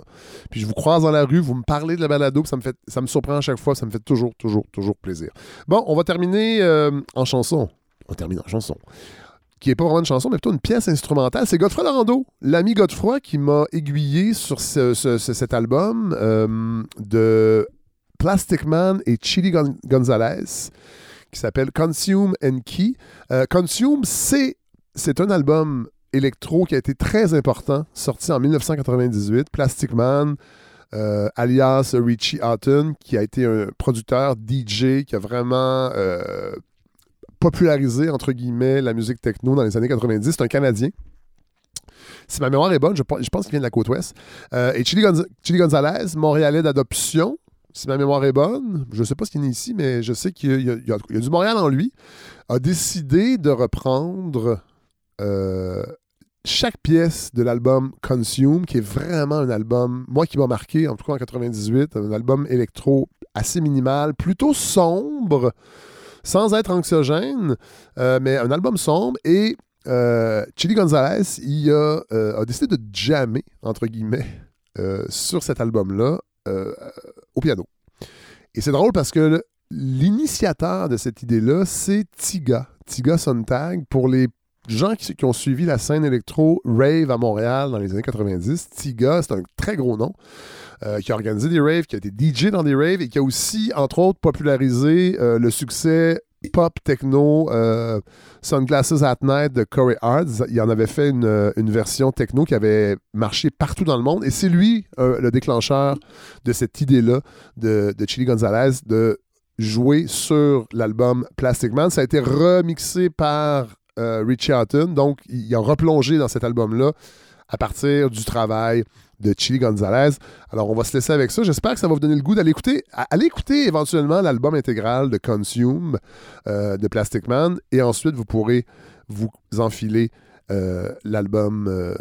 Puis je vous croise dans la rue, vous me parlez de la balado, puis ça me surprend à chaque fois, ça me fait toujours plaisir. Bon, on va terminer en chanson. On termine en chanson. Qui n'est pas vraiment une chanson, mais plutôt une pièce instrumentale. C'est Godefroy Laurando, l'ami Godefroy, qui m'a aiguillé sur cet album de... Plastic Man et Chili Gonzalez, qui s'appelle Consume and Key. Consume, c'est un album électro qui a été très important, sorti en 1998. Plastic Man, alias Richie Houghton, qui a été un producteur DJ, qui a vraiment popularisé, entre guillemets, la musique techno dans les années 90. C'est un Canadien. Si ma mémoire est bonne, je pense qu'il vient de la côte ouest. Et Chili Gonzalez, Montréalais d'adoption, si ma mémoire est bonne, je ne sais pas ce qu'il est ici, mais je sais qu'il y a du Montréal en lui, a décidé de reprendre chaque pièce de l'album Consume, qui est vraiment un album, moi qui m'a marqué, en tout cas en 98, un album électro assez minimal, plutôt sombre, sans être anxiogène, mais un album sombre. Et Chili Gonzalez, il a décidé de jammer, entre guillemets, sur cet album-là, au piano. Et c'est drôle parce que l'initiateur de cette idée-là, c'est Tiga Sontag. Pour les gens qui ont suivi la scène électro rave à Montréal dans les années 90, Tiga, c'est un très gros nom, qui a organisé des raves, qui a été DJ dans des raves et qui a aussi, entre autres, popularisé le succès pop, techno, Sunglasses at Night de Corey Hart. Il en avait fait une version techno qui avait marché partout dans le monde. Et c'est lui, le déclencheur de cette idée-là de Chili Gonzalez de jouer sur l'album Plastic Man. Ça a été remixé par Richie Houghton. Donc, ils ont replongé dans cet album-là à partir du travail de Chili Gonzalez. Alors, on va se laisser avec ça. J'espère que ça va vous donner le goût d'aller écouter, éventuellement l'album intégral de Consume de Plastic Man. Et ensuite, vous pourrez vous enfiler l'album,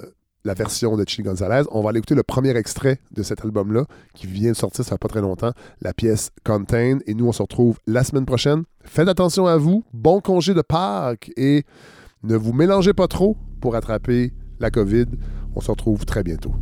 la version de Chili Gonzalez. On va aller écouter le premier extrait de cet album-là qui vient de sortir, ça fait pas très longtemps, la pièce Contain. Et nous, on se retrouve la semaine prochaine. Faites attention à vous. Bon congé de Pâques et ne vous mélangez pas trop pour attraper la COVID. On se retrouve très bientôt.